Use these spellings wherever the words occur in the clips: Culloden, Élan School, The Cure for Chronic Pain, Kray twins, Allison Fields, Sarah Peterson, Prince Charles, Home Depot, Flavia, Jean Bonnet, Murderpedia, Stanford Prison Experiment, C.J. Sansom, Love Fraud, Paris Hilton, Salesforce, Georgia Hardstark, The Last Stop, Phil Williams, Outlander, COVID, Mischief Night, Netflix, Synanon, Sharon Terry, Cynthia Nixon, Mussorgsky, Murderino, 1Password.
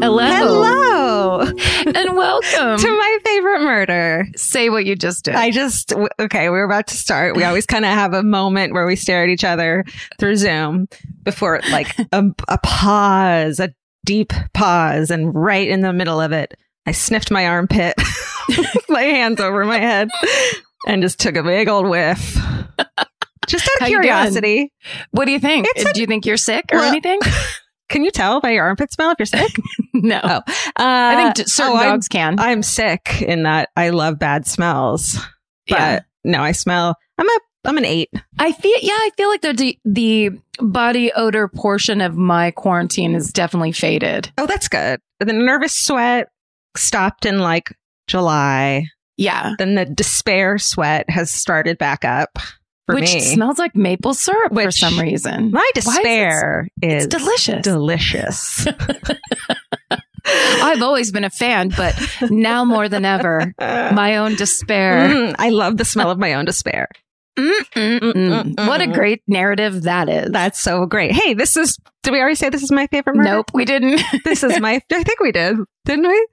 Hello. And welcome to My Favorite Murder. Say what you just did. Okay, we're about to start. We always kind of have a moment where we stare at each other through Zoom before like a pause, a deep pause. And right in the middle of it, I sniffed my armpit, my hands over my head, and just took a big old whiff. Just out of curiosity. What do you think? Do you think you're sick or anything? Can you tell by your armpit smell if you're sick? No. Oh. I think certain dogs can. I'm sick in that I love bad smells. But no, I smell. I'm an 8. I feel like the body odor portion of my quarantine is definitely faded. Oh, that's good. The nervous sweat stopped in like July. Yeah. Then the despair sweat has started back up. Which smells like maple syrup for some reason. My despair is delicious. Delicious. I've always been a fan, but now more than ever, my own despair. I love the smell of my own despair. What a great narrative that is. That's so great. Hey, did we already say this is My Favorite Murder? Nope, we didn't. I think we did. Didn't we?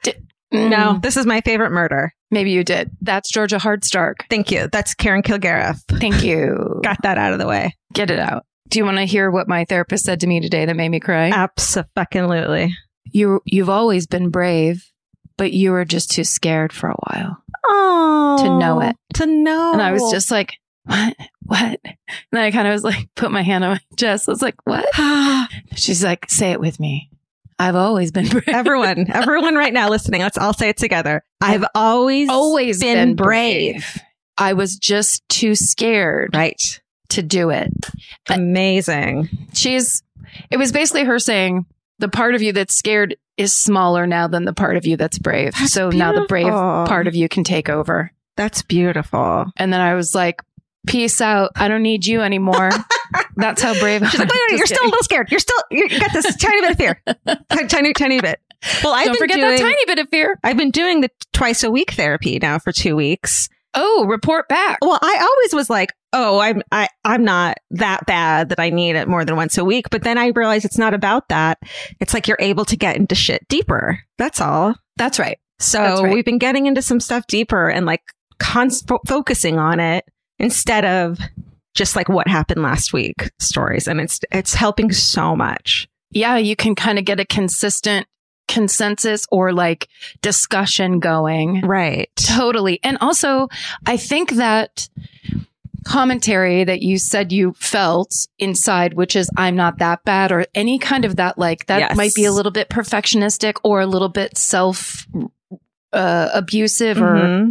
No, this is My Favorite Murder. Maybe you did. That's Georgia Hardstark. Thank you. That's Karen Kilgariff. Thank you. Got that out of the way. Get it out. Do you want to hear what my therapist said to me today that made me cry? Abso-fucking-lutely. You've always been brave, but you were just too scared for a while. Oh. To know it. To know. And I was just like, what? What? And then I kind of was like, put my hand on my chest. I was like, what? She's like, say it with me. I've always been brave. Everyone right now listening, let's all say it together. I've always been brave. I was just too scared to do it. Amazing. It was basically her saying, the part of you that's scared is smaller now than the part of you that's brave. That's so beautiful. Now the brave part of you can take over. That's beautiful. And then I was like, peace out. I don't need you anymore. That's how brave I am. She's like, wait, you're still a little scared. You got this tiny bit of fear. Tiny bit. Well, Don't forget that tiny bit of fear. I've been doing the twice a week therapy now for 2 weeks. Oh, report back. Well, I always was like, oh, I'm not that bad that I need it more than once a week. But then I realized it's not about that. It's like you're able to get into shit deeper. That's all. That's right. So we've been getting into some stuff deeper and like focusing on it instead of just like what happened last week stories. And it's helping so much. Yeah, you can kind of get a consistent consensus or like discussion going. Right. Totally. And also, I think that commentary that you said you felt inside, which is I'm not that bad or any kind of that, like that might be a little bit perfectionistic or a little bit self-abusive or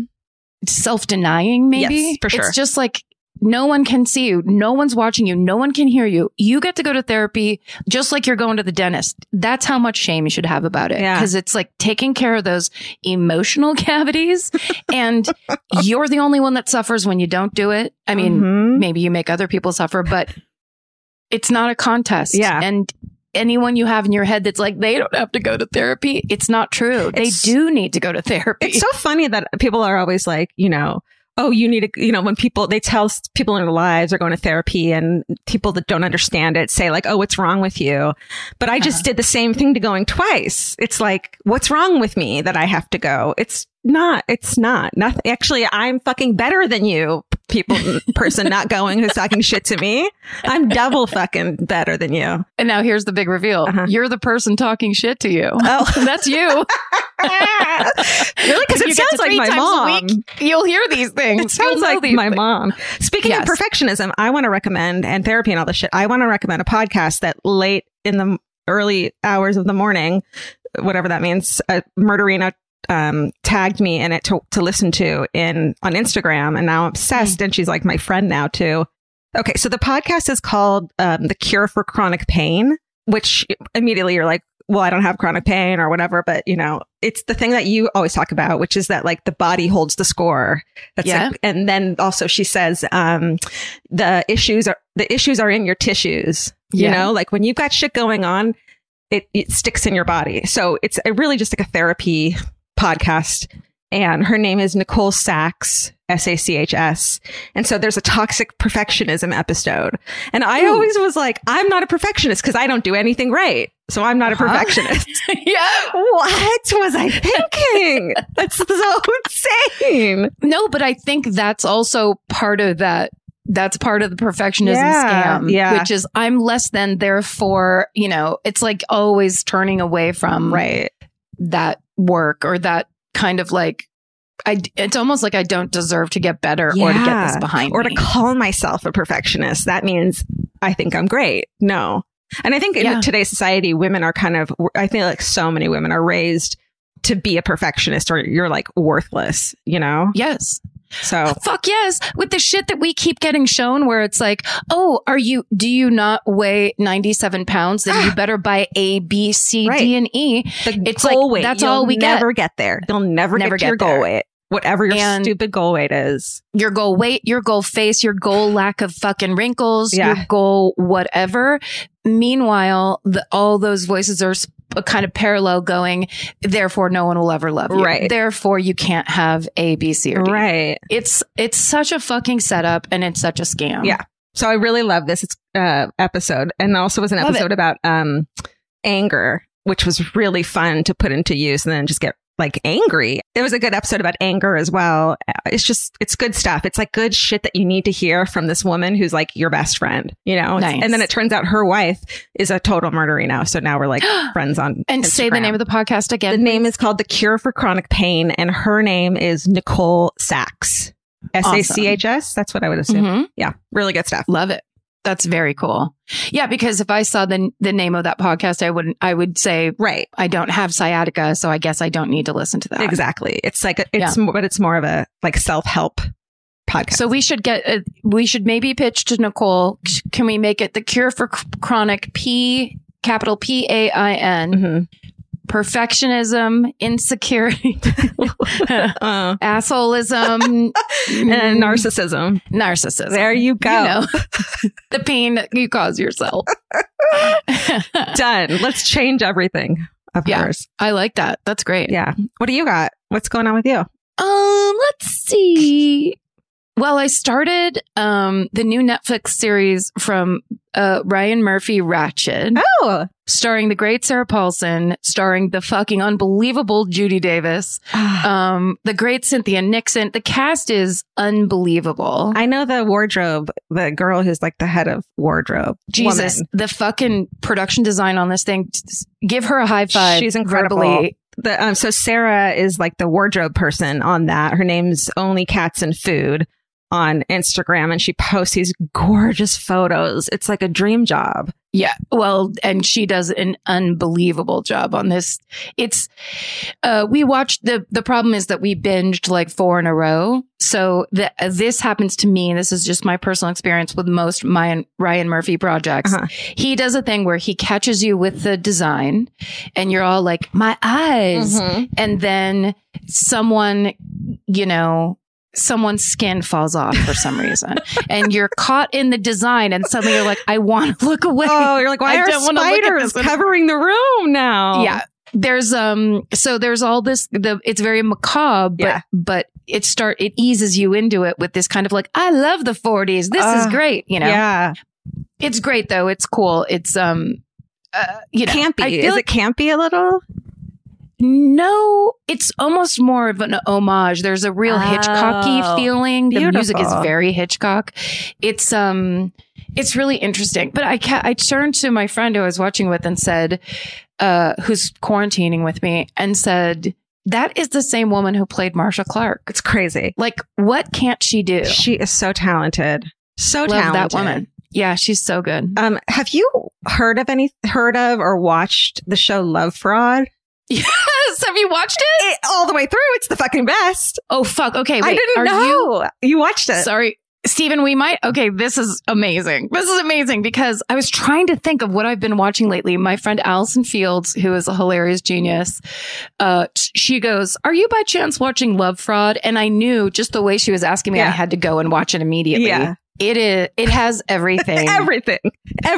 self-denying maybe. Yes, for sure. It's just like no one can see you. No one's watching you. No one can hear you. You get to go to therapy just like you're going to the dentist. That's how much shame you should have about it. Yeah. Because it's like taking care of those emotional cavities and you're the only one that suffers when you don't do it. I mean, maybe you make other people suffer, but it's not a contest. Yeah. And anyone you have in your head that's like, they don't have to go to therapy. It's not true. They do need to go to therapy. It's so funny that people are always like, you know, oh, you need to, you know, when they tell people in their lives are going to therapy and people that don't understand it say like, oh, what's wrong with you? But I just did the same thing to going twice. It's like, what's wrong with me that I have to go? It's not nothing. Actually, I'm fucking better than you. Person not going who's talking shit to me. I'm double fucking better than you. And now here's the big reveal. You're the person talking shit to you. Oh, that's you. Really? Because it sounds like my mom. You'll hear these things. It sounds like my mom. Speaking of perfectionism, I want to recommend, and therapy and all this shit, I want to recommend a podcast that late in the early hours of the morning, whatever that means, Murderino tagged me in it to listen to on Instagram, and now I'm obsessed. And she's like my friend now too. Okay, so the podcast is called The Cure for Chronic Pain, which immediately you're like, well, I don't have chronic pain or whatever, but you know, it's the thing that you always talk about, which is that like the body holds the score. That's like, and then also she says, the issues are in your tissues. Yeah. You know, like when you've got shit going on, it sticks in your body. So it's really just like a therapy podcast. And her name is Nicole Sachs, Sachs. And so there's a toxic perfectionism episode. And I always was like, I'm not a perfectionist because I don't do anything right. So I'm not a perfectionist. What was I thinking? That's so insane. No, but I think that's also part of that. That's part of the perfectionism scam, which is I'm less than, therefore, you know, it's like always turning away from that work or that kind of like, it's almost like I don't deserve to get better or to get this behind me. Or to call myself a perfectionist. That means I think I'm great. No. And I think in today's society, women are kind of, I feel like so many women are raised to be a perfectionist or you're like worthless, you know? Yes. So fuck yes. With the shit that we keep getting shown where it's like, oh, do you not weigh 97 pounds? Then you better buy A, B, C, D, and E. It's like, weight. That's all we get. You'll never get there. You'll never get your goal weight. Whatever your stupid goal weight is. Your goal weight, your goal face, your goal lack of fucking wrinkles, your goal whatever. Meanwhile, all those voices are kind of parallel going, therefore no one will ever love you. Right. Therefore you can't have A, B, C, or D. Right. It's such a fucking setup and it's such a scam. Yeah. So I really love this episode. And also was an episode about anger, which was really fun to put into use and then just get like angry. There was a good episode about anger as well. It's good stuff. It's like good shit that you need to hear from this woman who's like your best friend, you know? Nice. And then it turns out her wife is a total murderino. So now we're like friends on And Instagram. Say the name of the podcast again. The name is called The Cure for Chronic Pain. And her name is Nicole Sachs. Sachs. That's what I would assume. Mm-hmm. Yeah. Really good stuff. Love it. That's very cool. Yeah, because if I saw the name of that podcast, I would say, right, I don't have sciatica, so I guess I don't need to listen to that. Exactly. It's like but it's more of a like self-help podcast. So we should maybe pitch to Nicole. Can we make it The Cure for Chronic PAIN? Mm-hmm. Perfectionism, insecurity, assholeism, and narcissism. There you go. You know, the pain that you cause yourself. Done. Let's change everything. Of course. I like that. That's great. Yeah. What do you got? What's going on with you? Let's see. Well, I started the new Netflix series from Ryan Murphy, Ratched. Oh. Starring the great Sarah Paulson, starring the fucking unbelievable Judy Davis, the great Cynthia Nixon. The cast is unbelievable. I know the girl who's like the head of wardrobe. Jesus, woman. The fucking production design on this thing. Give her a high five. She's incredible. Verbally. So Sarah is like the wardrobe person on that. Her name's Only Cats and Food on Instagram, and she posts these gorgeous photos. It's like a dream job. Yeah. Well, and she does an unbelievable job on this. It's we watched the problem is that we binged like 4 in a row. So this happens to me. This is just my personal experience with most my Ryan Murphy projects. Uh-huh. He does a thing where he catches you with the design and you're all like, my eyes. Mm-hmm. And then someone's skin falls off for some reason and you're caught in the design and suddenly you're like, I want to look away. Oh, you're like, why are spiders covering the room now? Yeah. There's all this, it's very macabre, but it eases you into it with this kind of like, I love the 40s. This is great. You know? Yeah. It's great though. It's cool. It's, campy. Is it campy a little? No, it's almost more of an homage. There's a real Hitchcocky feeling. Beautiful. The music is very Hitchcock. It's really interesting. But I turned to my friend who I was watching with and said, who's quarantining with me, and said, That is the same woman who played Marcia Clark. It's crazy. Like, what can't she do? She is so talented. Love that woman. Yeah, she's so good. Have you heard of or watched the show Love Fraud? Yes. Have you watched it? All the way through. It's the fucking best. Oh, fuck. Okay. Wait, I didn't know. You watched it. Sorry. Stephen, we might. Okay, this is amazing. This is amazing because I was trying to think of what I've been watching lately. My friend Allison Fields, who is a hilarious genius, she goes, "Are you by chance watching Love Fraud?" And I knew just the way she was asking me, I had to go and watch it immediately. Yeah. It is. It has everything. Everything.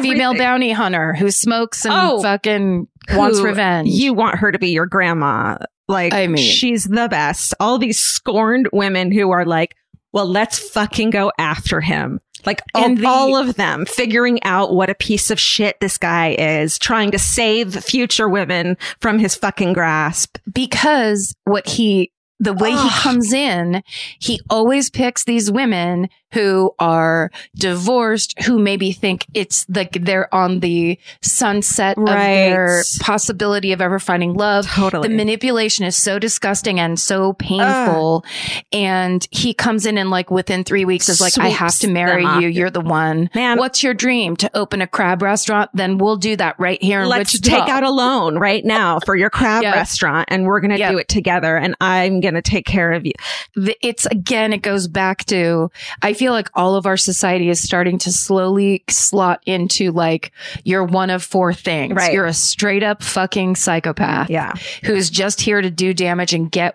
Female bounty hunter who smokes and fucking wants revenge. You want her to be your grandma. Like, I mean, she's the best. All these scorned women who are like, well, let's fucking go after him. Like all of them figuring out what a piece of shit this guy is, trying to save future women from his fucking grasp. Because the way he comes in, he always picks these women who are divorced, who maybe think it's like they're on the sunset of their possibility of ever finding love. Totally. The manipulation is so disgusting and so painful. And he comes in and like within 3 weeks is like, I have to marry you. You're the one. Man, what's your dream? To open a crab restaurant? Then we'll do that right here in Wichita. Let's take out a loan right now for your crab restaurant and we're going to do it together. And I'm going to take care of you. It goes back to, I feel like all of our society is starting to slowly slot into like, you're one of four things. Right. You're a straight up fucking psychopath. Yeah. Who's just here to do damage and get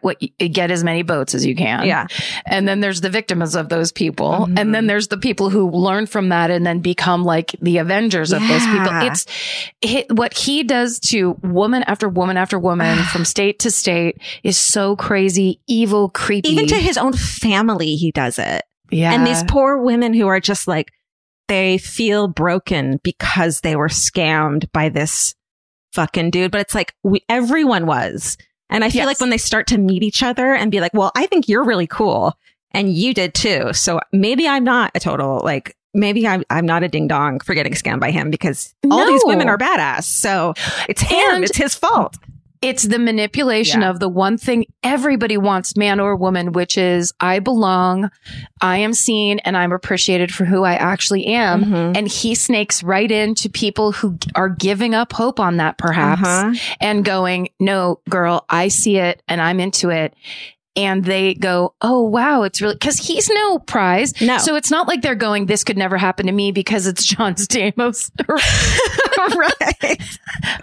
as many votes as you can. Yeah. And then there's the victims of those people. Mm-hmm. And then there's the people who learn from that and then become like the avengers of those people. What he does to woman after woman after woman from state to state is so crazy, evil, creepy. Even to his own family, he does it. Yeah. And these poor women who are just like, they feel broken because they were scammed by this fucking dude. But it's like, everyone was. And I feel like when they start to meet each other and be like, well, I think you're really cool. And you did too. So maybe I'm not a total, like, maybe I'm not a ding dong for getting scammed by him because all these women are badass. So it's him. It's his fault. It's the manipulation of the one thing everybody wants, man or woman, which is I belong, I am seen, and I'm appreciated for who I actually am. Mm-hmm. And he snakes right into people who are giving up hope on that perhaps and going, no, girl, I see it and I'm into it. And they go, oh, wow, it's really because he's no prize. No. So it's not like they're going, this could never happen to me because it's John Stamos. Right.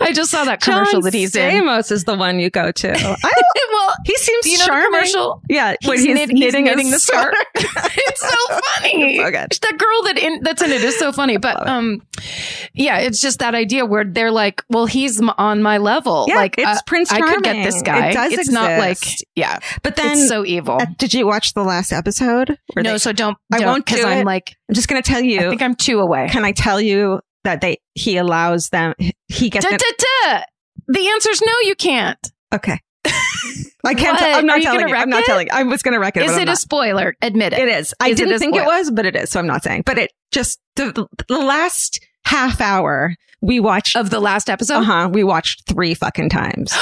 I just saw that commercial that he's in. John Stamos is the one you go to. Well, he seems charming. Commercial? Yeah. When he's knitting the scarf. It's so funny. Oh, God. The girl that's in it is so funny. But yeah, it's just that idea where they're like, well, he's on my level. Yeah, like, it's Prince Charming. I could get this guy. It does exist. Not like, yeah. But then it's so evil. Did you watch the last episode? No, so don't. I won't because I'm like, I'm just going to tell you. I think I'm two away. Can I tell you that he allows them? He gets the answer's no, you can't. Okay. I can't. I'm not telling you. I'm not telling you. I was going to wreck it. Is it a spoiler? Admit it. It is. I didn't think it was, but it is. So I'm not saying. But it just the last half hour we watched of the last episode. We watched 3 fucking times.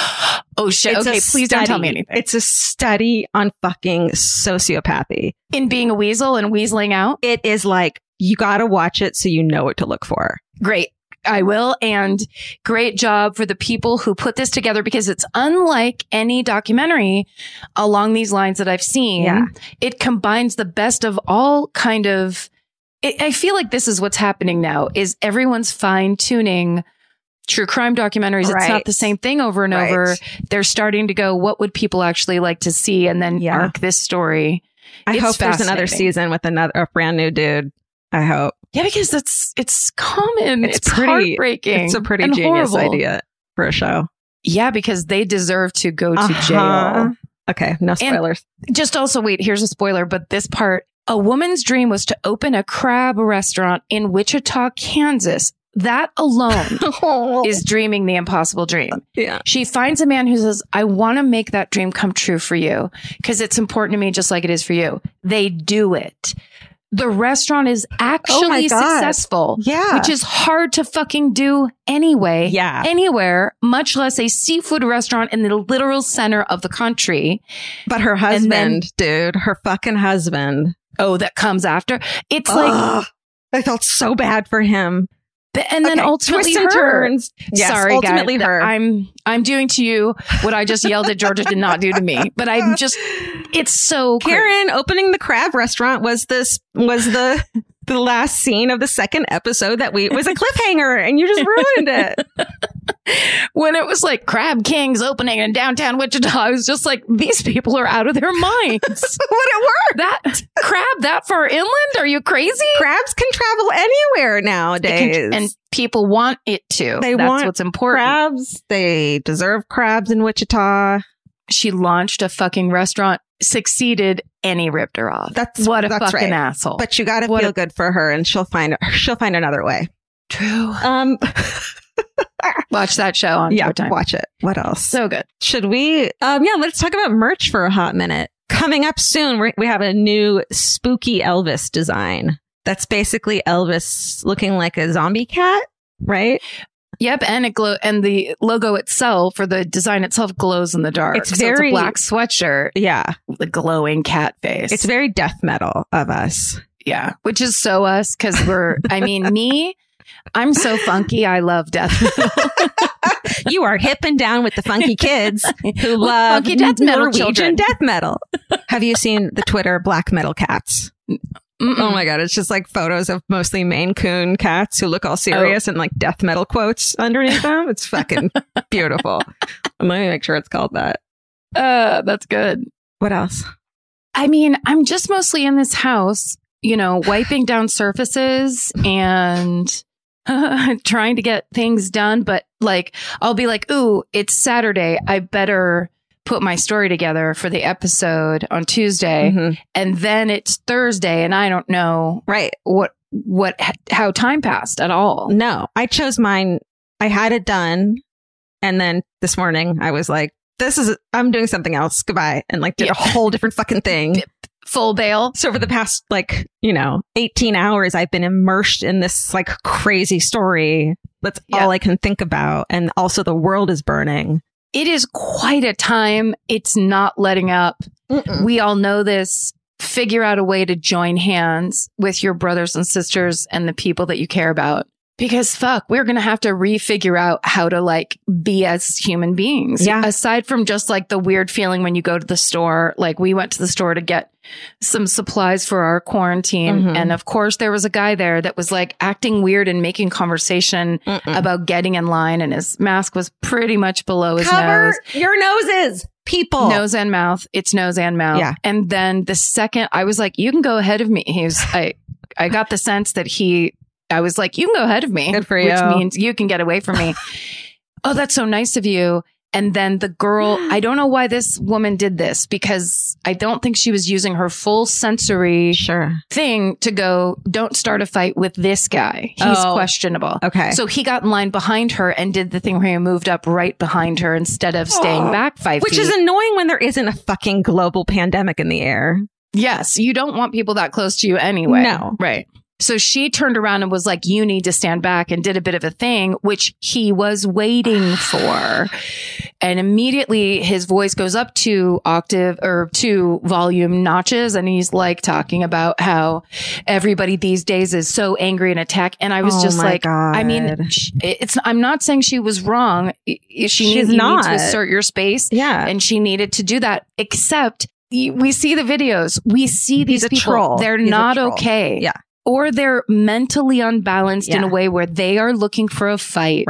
Oh shit. Okay, please don't tell me anything. It's a study on fucking sociopathy in being a weasel and weaseling out. It is like you got to watch it so you know what to look for. Great. I will. And great job for the people who put this together because it's unlike any documentary along these lines that I've seen. Yeah. It combines the best of all kind of. I feel like this is what's happening now is everyone's fine tuning true crime documentaries. Right. It's not the same thing over and over. They're starting to go, what would people actually like to see? And then arc this story. I hope there's another season with a brand new dude. I hope. Yeah, because it's common. It's pretty heartbreaking. It's a pretty genius idea for a show. Yeah, because they deserve to go to jail. Okay, no spoilers. And just also, wait, here's a spoiler, but this part. A woman's dream was to open a crab restaurant in Wichita, Kansas. That alone is dreaming the impossible dream. Yeah. She finds a man who says, I want to make that dream come true for you because it's important to me just like it is for you. They do it. the restaurant is actually successful. Yeah. Which is hard to fucking do anyway. Yeah. Anywhere, much less a seafood restaurant in the literal center of the country. But her husband, her fucking husband. Oh, that comes after. It's like, I felt so bad for him. And then ultimately her. Turns. Yes, sorry, ultimately guys, her. I'm doing to you what I just yelled at Georgia did not do to me. But I'm just, it's so Karen crazy. Opening the crab restaurant was the last scene of the second episode that was a cliffhanger, and you just ruined it. When it was like Crab King's opening in downtown Wichita, I was just like, these people are out of their minds. Would it work? That crab that far inland? Are you crazy? Crabs can travel anywhere nowadays. And people want it to. That's what's important. Crabs. They deserve crabs in Wichita. She launched a fucking restaurant, succeeded, and he ripped her off. That's a fucking asshole. But you got to feel good for her, and she'll find another way. True. Watch that show on Showtime. Watch it. What else? So good. Should we? Let's talk about merch for a hot minute. Coming up soon, we have a new spooky Elvis design. That's basically Elvis looking like a zombie cat, right? Yep, and and the logo itself, or the design itself, glows in the dark. It's very it's a black sweatshirt. Yeah, the glowing cat face. It's very death metal of us. Yeah, which is so us, because we're. I mean, I'm so funky. I love death metal. You are hip and down with the funky kids who love funky death metal, Norwegian children. Death metal. Have you seen the Twitter black metal cats? Mm-mm. Oh my God, it's just like photos of mostly Maine Coon cats who look all serious and like death metal quotes underneath them. It's fucking beautiful. Let me make sure it's called that. That's good. What else? I mean, I'm just mostly in this house, wiping down surfaces and trying to get things done. But like, I'll be like, ooh, it's Saturday. I better put my story together for the episode on Tuesday, and then it's Thursday, and I don't know how time passed at all. No, I chose mine. I had it done, and then this morning I was like, I'm doing something else. Goodbye, and like did a whole different fucking thing. Full bail. So for the past 18 hours, I've been immersed in this like crazy story. That's all I can think about, and also the world is burning. It is quite a time. It's not letting up. Mm-mm. We all know this. Figure out a way to join hands with your brothers and sisters and the people that you care about. Because fuck, we're going to have to refigure out how to like be as human beings. Yeah. Aside from just like the weird feeling when you go to the store, like we went to the store to get some supplies for our quarantine. Mm-hmm. And of course there was a guy there that was like acting weird and making conversation about getting in line. And his mask was pretty much below his nose. Cover your noses, people. Nose and mouth. It's nose and mouth. Yeah. And then the second I was like, you can go ahead of me. I got the sense that I was like, you can go ahead of me. Good for you. Which means you can get away from me. Oh, that's so nice of you. And then the girl, I don't know why this woman did this, because I don't think she was using her full sensory thing to go, don't start a fight with this guy. He's questionable. Okay. So he got in line behind her and did the thing where he moved up right behind her instead of staying back 5 feet. Which is annoying when there isn't a fucking global pandemic in the air. Yes. You don't want people that close to you anyway. No. Right. So she turned around and was like, you need to stand back, and did a bit of a thing, which he was waiting for. And immediately his voice goes up 2 volume notches. And he's like talking about how everybody these days is so angry and attack. And I was God. I mean, I'm not saying she was wrong. You need to assert your space. Yeah. And she needed to do that, except we see the videos. We see these people. Troll. He's not okay. Yeah. Or they're mentally unbalanced in a way where they are looking for a fight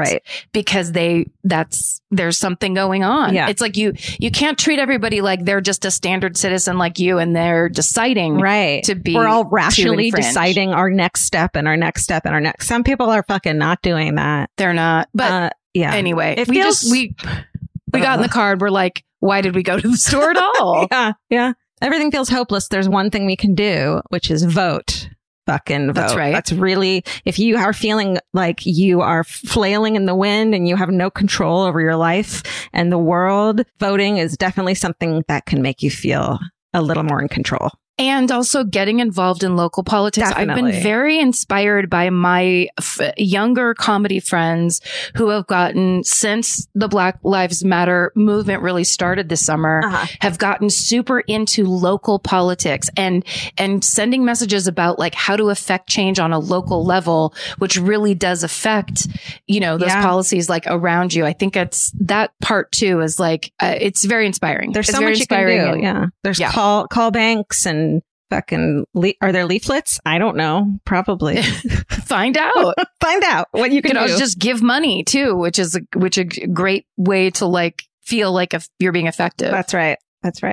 because there's something going on. Yeah. It's like you can't treat everybody like they're just a standard citizen like you, and they're deciding to be. We're all rationally deciding our next step and our next step and our next. Some people are fucking not doing that. They're not. But anyway, it we got in the car and we're like, why did we go to the store at all? Yeah. Everything feels hopeless. There's one thing we can do, which is vote. Fucking vote. That's right. That's really, if you are feeling like you are flailing in the wind and you have no control over your life and the world, voting is definitely something that can make you feel a little more in control. And also getting involved in local politics. Definitely. I've been very inspired by my younger comedy friends who have gotten, since the Black Lives Matter movement really started this summer, have gotten super into local politics and sending messages about like how to affect change on a local level, which really does affect, you know, those policies like around you. I think it's that part too is like, it's very inspiring. There's so much you can do. And, there's call banks and are there leaflets? I don't know. Probably. Find out what you can do. You can just give money too, which is a great way to like feel like if you're being effective. That's right.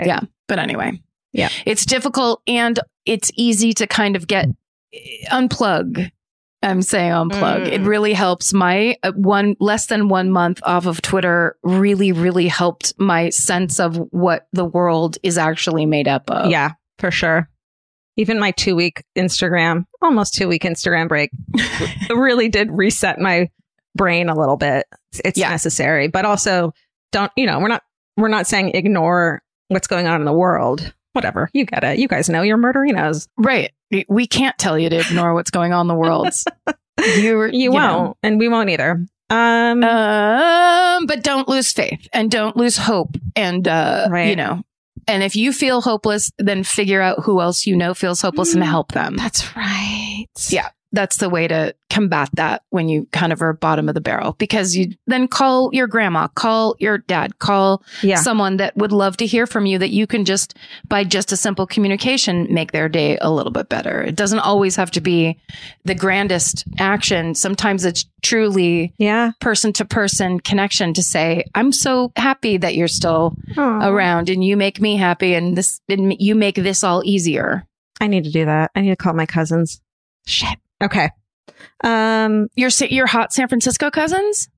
Yeah. But anyway, it's difficult and it's easy to kind of get unplug. I'm saying unplug. It really helps. My less than 1 month off of Twitter really, really helped my sense of what the world is actually made up of. Yeah. For sure. Even my 2 week Instagram, almost 2 week Instagram break really did reset my brain a little bit. It's necessary, but also don't, we're not saying ignore what's going on in the world. Whatever. You get it. You guys know you're murderinos. Right. We can't tell you to ignore what's going on in the world. You won't know. And we won't either. But don't lose faith and don't lose hope and, And if you feel hopeless, then figure out who else you know feels hopeless and help them. That's right. Yeah. That's the way to combat that when you kind of are bottom of the barrel, because you then call your grandma, call your dad, call someone that would love to hear from you that you can just by just a simple communication, make their day a little bit better. It doesn't always have to be the grandest action. Sometimes it's truly person to person connection to say, I'm so happy that you're still around and you make me happy and you make this all easier. I need to do that. I need to call my cousins. Shit. Okay. Your hot San Francisco cousins?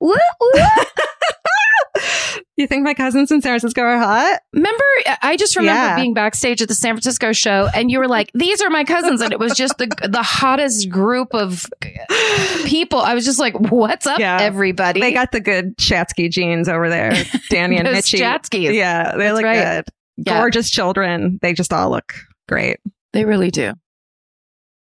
Woo, woo. You think my cousins in San Francisco are hot? Remember, I just remember being backstage at the San Francisco show and you were like, these are my cousins. And it was just the hottest group of people. I was just like, what's up, everybody? They got the good Shatsky jeans over there. Danny and Mitchie. Shatskys. Yeah, they look good. Yeah. Gorgeous children. They just all look great. They really do.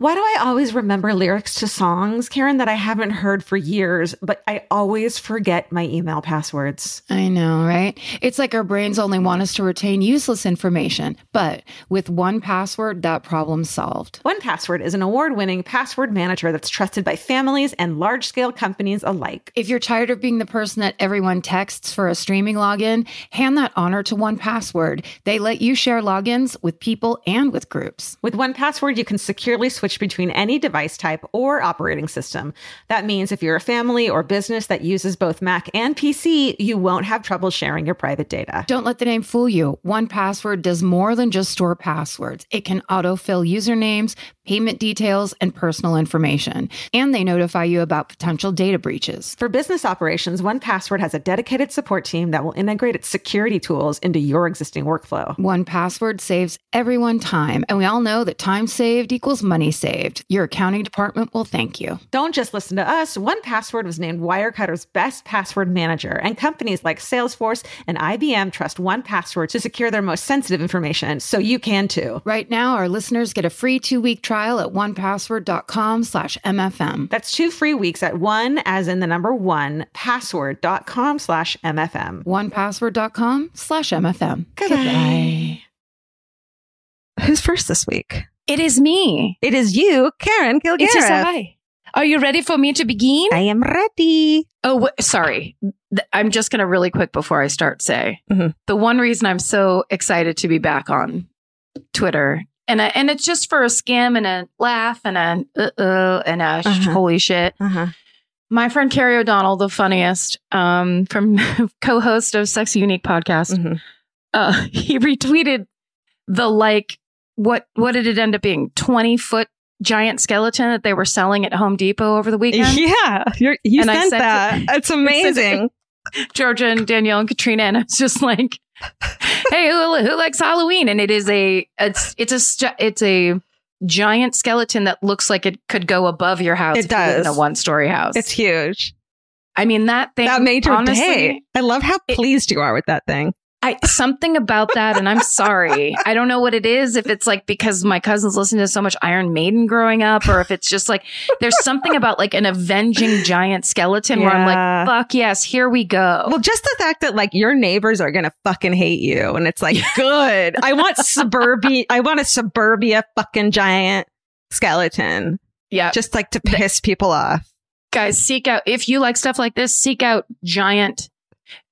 Why do I always remember lyrics to songs, Karen, that I haven't heard for years, but I always forget my email passwords? I know, right? It's like our brains only want us to retain useless information, but with 1Password, that problem's solved. 1Password is an award-winning password manager that's trusted by families and large-scale companies alike. If you're tired of being the person that everyone texts for a streaming login, hand that honor to 1Password. They let you share logins with people and with groups. With 1Password, you can securely switch between any device type or operating system. That means if you're a family or business that uses both Mac and PC, you won't have trouble sharing your private data. Don't let the name fool you. 1Password does more than just store passwords. It can autofill usernames, payment details, and personal information. And they notify you about potential data breaches. For business operations, 1Password has a dedicated support team that will integrate its security tools into your existing workflow. 1Password saves everyone time. And we all know that time saved equals money saved. Your accounting department will thank you. Don't just listen to us. 1Password was named Wirecutter's best password manager. And companies like Salesforce and IBM trust 1Password to secure their most sensitive information. So you can too. Right now, our listeners get a free 2-week trial at 1Password.com/MFM. That's 2 free weeks at 1, as in the number 1, password.com/MFM. 1Password.com/MFM. Goodbye. Who's first this week? It is me. It is you, Karen Kilgariff. It is I. Are you ready for me to begin? I am ready. Oh, sorry. I'm just going to really quick before I start say the one reason I'm so excited to be back on Twitter. And it's just for a skim and a laugh and a and a holy shit. My friend Carrie O'Donnell, the funniest, from co-host of Sex Unique podcast, he retweeted the what did it end up being 20-foot giant skeleton that they were selling at Home Depot over the weekend. Yeah, I sent that. It's amazing. Georgia and Danielle and Katrina, and it's just like, hey, who likes Halloween? And it is a giant skeleton that looks like it could go above your house. It does. In a 1-story house. It's huge. I mean, that thing that made your honestly, day. I love how pleased you are with that thing. Something about that, and I'm sorry. I don't know what it is, if it's like because my cousins listened to so much Iron Maiden growing up, or if it's just like there's something about like an avenging giant skeleton where I'm like, fuck yes, here we go. Well, just the fact that like your neighbors are going to fucking hate you, and it's like, good. I want a suburbia fucking giant skeleton. Yeah. Just like to piss people off. Guys, if you like stuff like this, seek out giant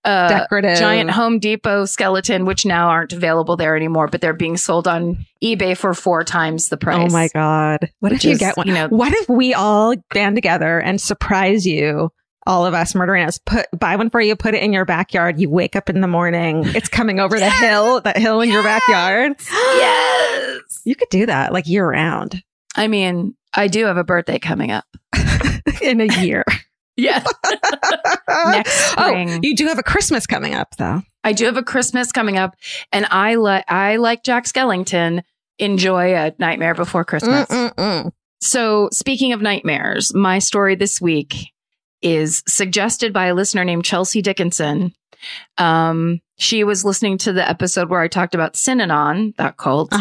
decorative giant Home Depot skeleton, which now aren't available there anymore, but they're being sold on eBay for 4 times the price. Oh my God. What if you get one? What if we all band together and surprise you, all of us murderinos, buy one for you, put it in your backyard, you wake up in the morning, it's coming over the hill in your backyard. Yes. You could do that like year round. I mean, I do have a birthday coming up in a year. Yeah. Next spring. Oh, you do have a Christmas coming up, though. I do have a Christmas coming up, and I like Jack Skellington, enjoy A Nightmare Before Christmas. So, speaking of nightmares, my story this week is suggested by a listener named Chelsea Dickinson. She was listening to the episode where I talked about Synanon, that cult,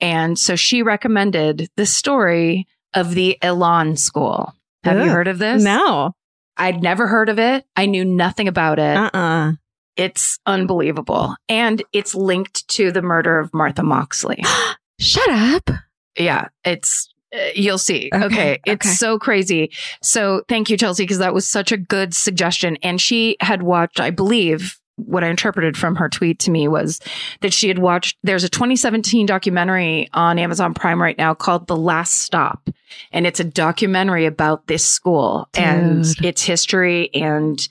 and so she recommended the story of the Élan School. Have you heard of this? No. I'd never heard of it. I knew nothing about it. It's unbelievable. And it's linked to the murder of Martha Moxley. Shut up. Yeah. It's, you'll see. Okay. It's so crazy. So thank you, Chelsea, because that was such a good suggestion. And she had watched, I believe, what I interpreted from her tweet to me was that she had watched, there's a 2017 documentary on Amazon Prime right now called The Last Stop. And it's a documentary about this school and its history. And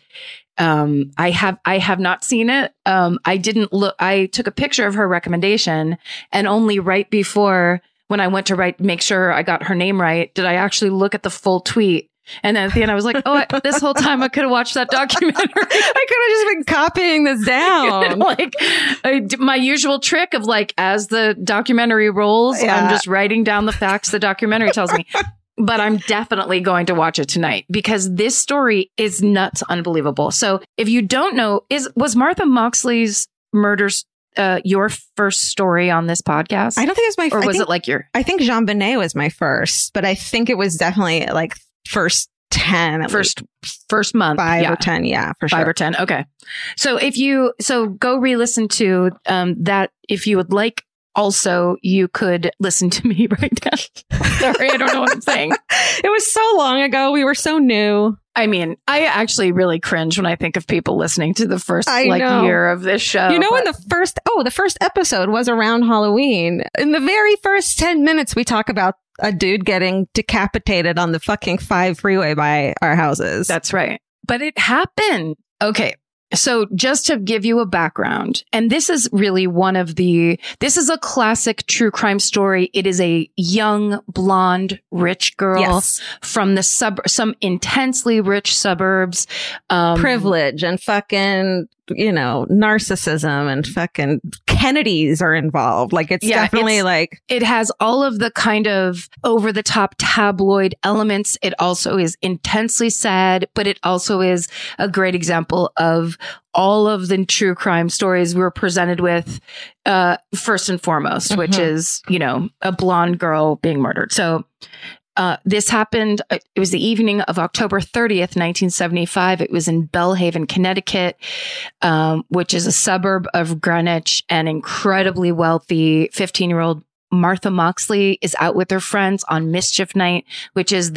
I have not seen it. I didn't look. I took a picture of her recommendation, and only right before when I went to make sure I got her name right, did I actually look at the full tweet. And then at the end, I was like, this whole time I could have watched that documentary. I could have just been copying this down. Like my usual trick of like, as the documentary rolls, I'm just writing down the facts the documentary tells me. But I'm definitely going to watch it tonight because this story is nuts, unbelievable. So if you don't know, was Martha Moxley's murders your first story on this podcast? I don't think it was my first. Or was it like your? I think Jean Bonnet was my first, but I think it was definitely like first month, 5 or 10, yeah, for sure, 5 or 10. Okay, so go re-listen to that if you would like. Also, you could listen to me right now. Sorry, I don't know what I'm saying. It was so long ago. We were so new. I mean, I actually really cringe when I think of people listening to the first year of this show. You know, when the first episode was around Halloween. In the very first 10 minutes, we talk about a dude getting decapitated on the fucking 5 freeway by our houses. That's right. But it happened. Okay. So just to give you a background, and this is really this is a classic true crime story. It is a young, blonde, rich girl from some intensely rich suburbs. Privilege and fucking, narcissism and fucking Kennedys are involved. Like it has all of the kind of over the top tabloid elements. It also is intensely sad, but it also is a great example of all of the true crime stories we were presented with, first and foremost, mm-hmm. which is, a blonde girl being murdered. So, this happened. It was the evening of October 30th, 1975. It was in Belhaven, Connecticut, which is a suburb of Greenwich. An incredibly wealthy 15-year-old Martha Moxley is out with her friends on Mischief Night, which is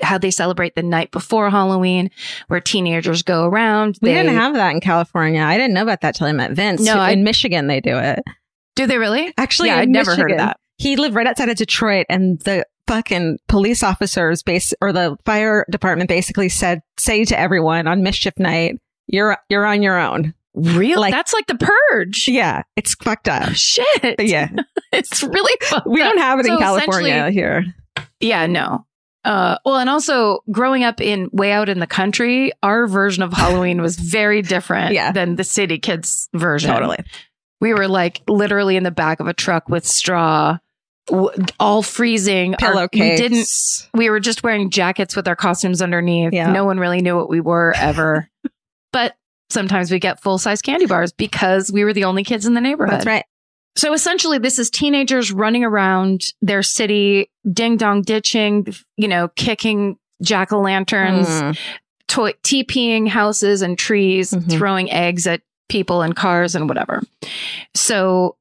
how they celebrate the night before Halloween, where teenagers go around. We didn't have that in California. I didn't know about that till I met Vince. No, in Michigan they do it. Do they really? Actually, yeah, I'd never heard of that. He lived right outside of Detroit, and the fucking police officers or the fire department basically said, say to everyone on Mischief Night, you're on your own. Really? That's like the purge. Yeah. It's fucked up. Shit. But yeah. It's really fucked up. We don't have it in California here. Yeah, no. Well, and also growing up way out in the country, our version of Halloween was very different than the city kids' version. Totally. We were like literally in the back of a truck with straw, all freezing. Pillowcase. We were just wearing jackets with our costumes underneath. Yeah. No one really knew what we were ever. But sometimes we get full-size candy bars because we were the only kids in the neighborhood. That's right. So essentially, this is teenagers running around their city, ding-dong ditching, kicking jack-o'-lanterns, TPing houses and trees, mm-hmm. throwing eggs at people and cars and whatever. So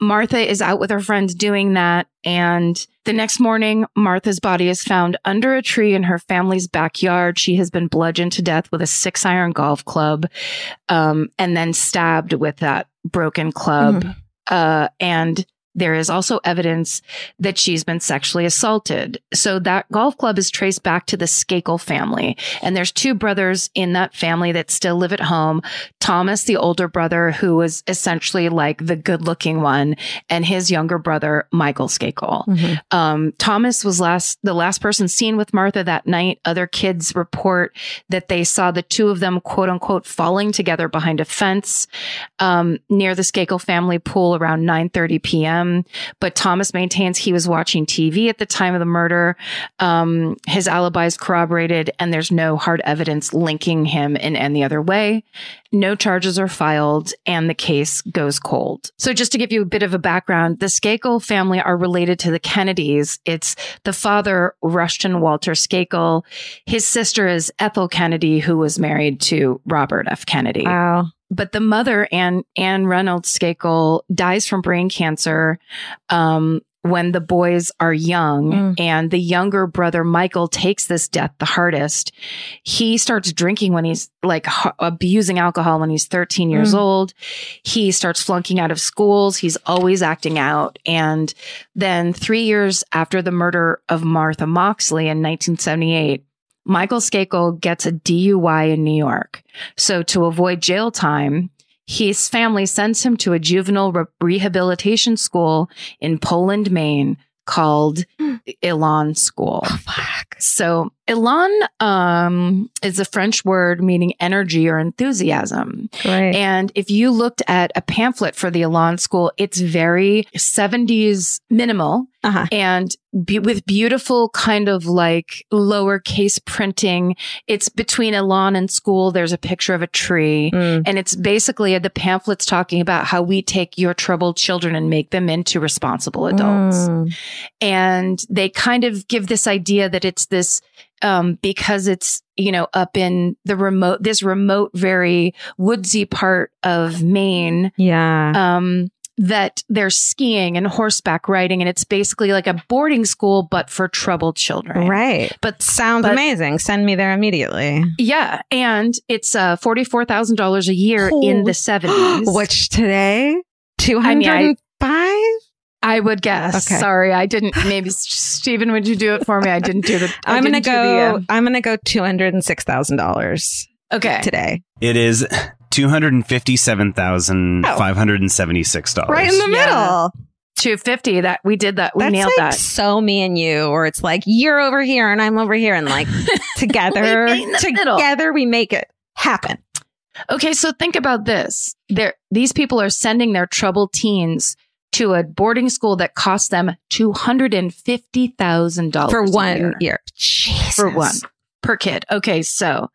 Martha is out with her friends doing that. And the next morning, Martha's body is found under a tree in her family's backyard. She has been bludgeoned to death with a 6-iron golf club, and then stabbed with that broken club. Mm. And there is also evidence that she's been sexually assaulted. So that golf club is traced back to the Skakel family. And there's two brothers in that family that still live at home. Thomas, the older brother, who was essentially like the good looking one, and his younger brother, Michael Skakel. Mm-hmm. Thomas was the last person seen with Martha that night. Other kids report that they saw the two of them, quote unquote, falling together behind a fence near the Skakel family pool around 9:30 p.m. But Thomas maintains he was watching TV at the time of the murder. His alibi is corroborated, and there's no hard evidence linking him in any other way. No charges are filed, and the case goes cold. So just to give you a bit of a background, the Skakel family are related to the Kennedys. It's the father, Rushton Walter Skakel. His sister is Ethel Kennedy, who was married to Robert F. Kennedy. Wow. But the mother, Ann Reynolds Skakel, dies from brain cancer when the boys are young. Mm. And the younger brother, Michael, takes this death the hardest. He starts drinking when he's abusing alcohol when he's 13 years old. He starts flunking out of schools. He's always acting out. And then 3 years after the murder of Martha Moxley in 1978, Michael Skakel gets a DUI in New York. So to avoid jail time, his family sends him to a juvenile rehabilitation school in Poland, Maine, called Élan School. Oh, fuck. So Élan is a French word meaning energy or enthusiasm. Right. And if you looked at a pamphlet for the Élan School, it's very 70s minimal and with beautiful kind of like lowercase printing. It's between Élan and school. There's a picture of a tree and it's basically the pamphlets talking about how we take your troubled children and make them into responsible adults. And they kind of give this idea that it's this because it's, up in this remote, very woodsy part of Maine. Yeah. That they're skiing and horseback riding. And it's basically like a boarding school, but for troubled children. Right. But sounds amazing. Send me there immediately. Yeah. And it's $44,000 a year in the 70s. Which today, 205? I would guess. Okay. Sorry, I didn't. Maybe Stephen, would you do it for me? I didn't do the. I'm gonna go. I'm gonna go $206,000. okay. today. It is $257,576. Right in the middle. 250 that we did that. That's nailed like that. So me and you, or it's like you're over here and I'm over here, and like together, we make it happen. Okay, so think about this. These people are sending their troubled teens to a boarding school that costs them $250,000 for one year. Jesus. For one per kid. Okay, so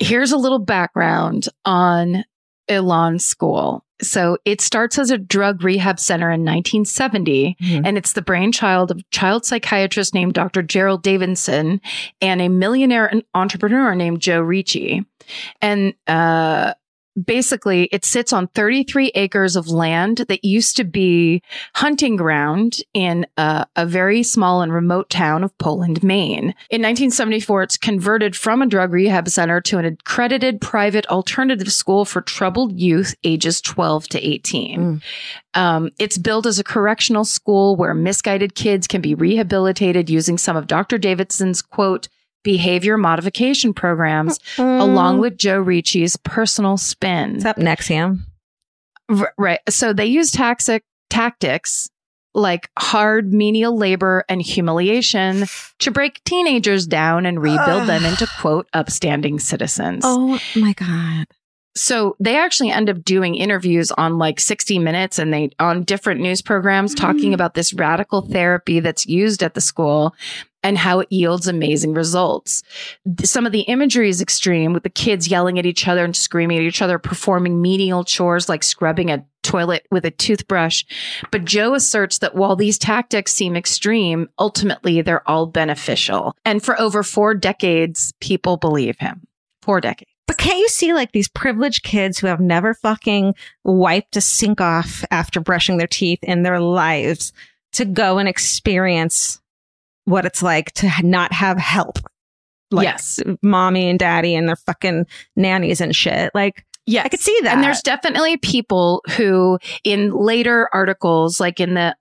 here's a little background on Élan School. So it starts as a drug rehab center in 1970, and it's the brainchild of a child psychiatrist named Dr. Gerald Davidson and a millionaire entrepreneur named Joe Ricci. And basically, it sits on 33 acres of land that used to be hunting ground in a very small and remote town of Poland, Maine. In 1974, it's converted from a drug rehab center to an accredited private alternative school for troubled youth ages 12 to 18. It's billed as a correctional school where misguided kids can be rehabilitated using some of Dr. Davidson's, quote, behavior modification programs, along with Joe Ricci's personal spin. What's up, Nexium? Right. So they use tactics like hard menial labor and humiliation to break teenagers down and rebuild them into, quote, upstanding citizens. Oh, my God. So they actually end up doing interviews on like 60 Minutes and they on different news programs talking about this radical therapy that's used at the school and how it yields amazing results. Some of the imagery is extreme, with the kids yelling at each other and screaming at each other, performing menial chores like scrubbing a toilet with a toothbrush. But Joe asserts that while these tactics seem extreme, ultimately they're all beneficial. And for over 4 decades, people believe him. 4 decades. But can't you see like these privileged kids who have never fucking wiped a sink off after brushing their teeth in their lives to go and experience what it's like to not have help? Like, yes. Mommy and daddy and their fucking nannies and shit. Like, yeah, I could see that. And there's definitely people who in later articles, like in the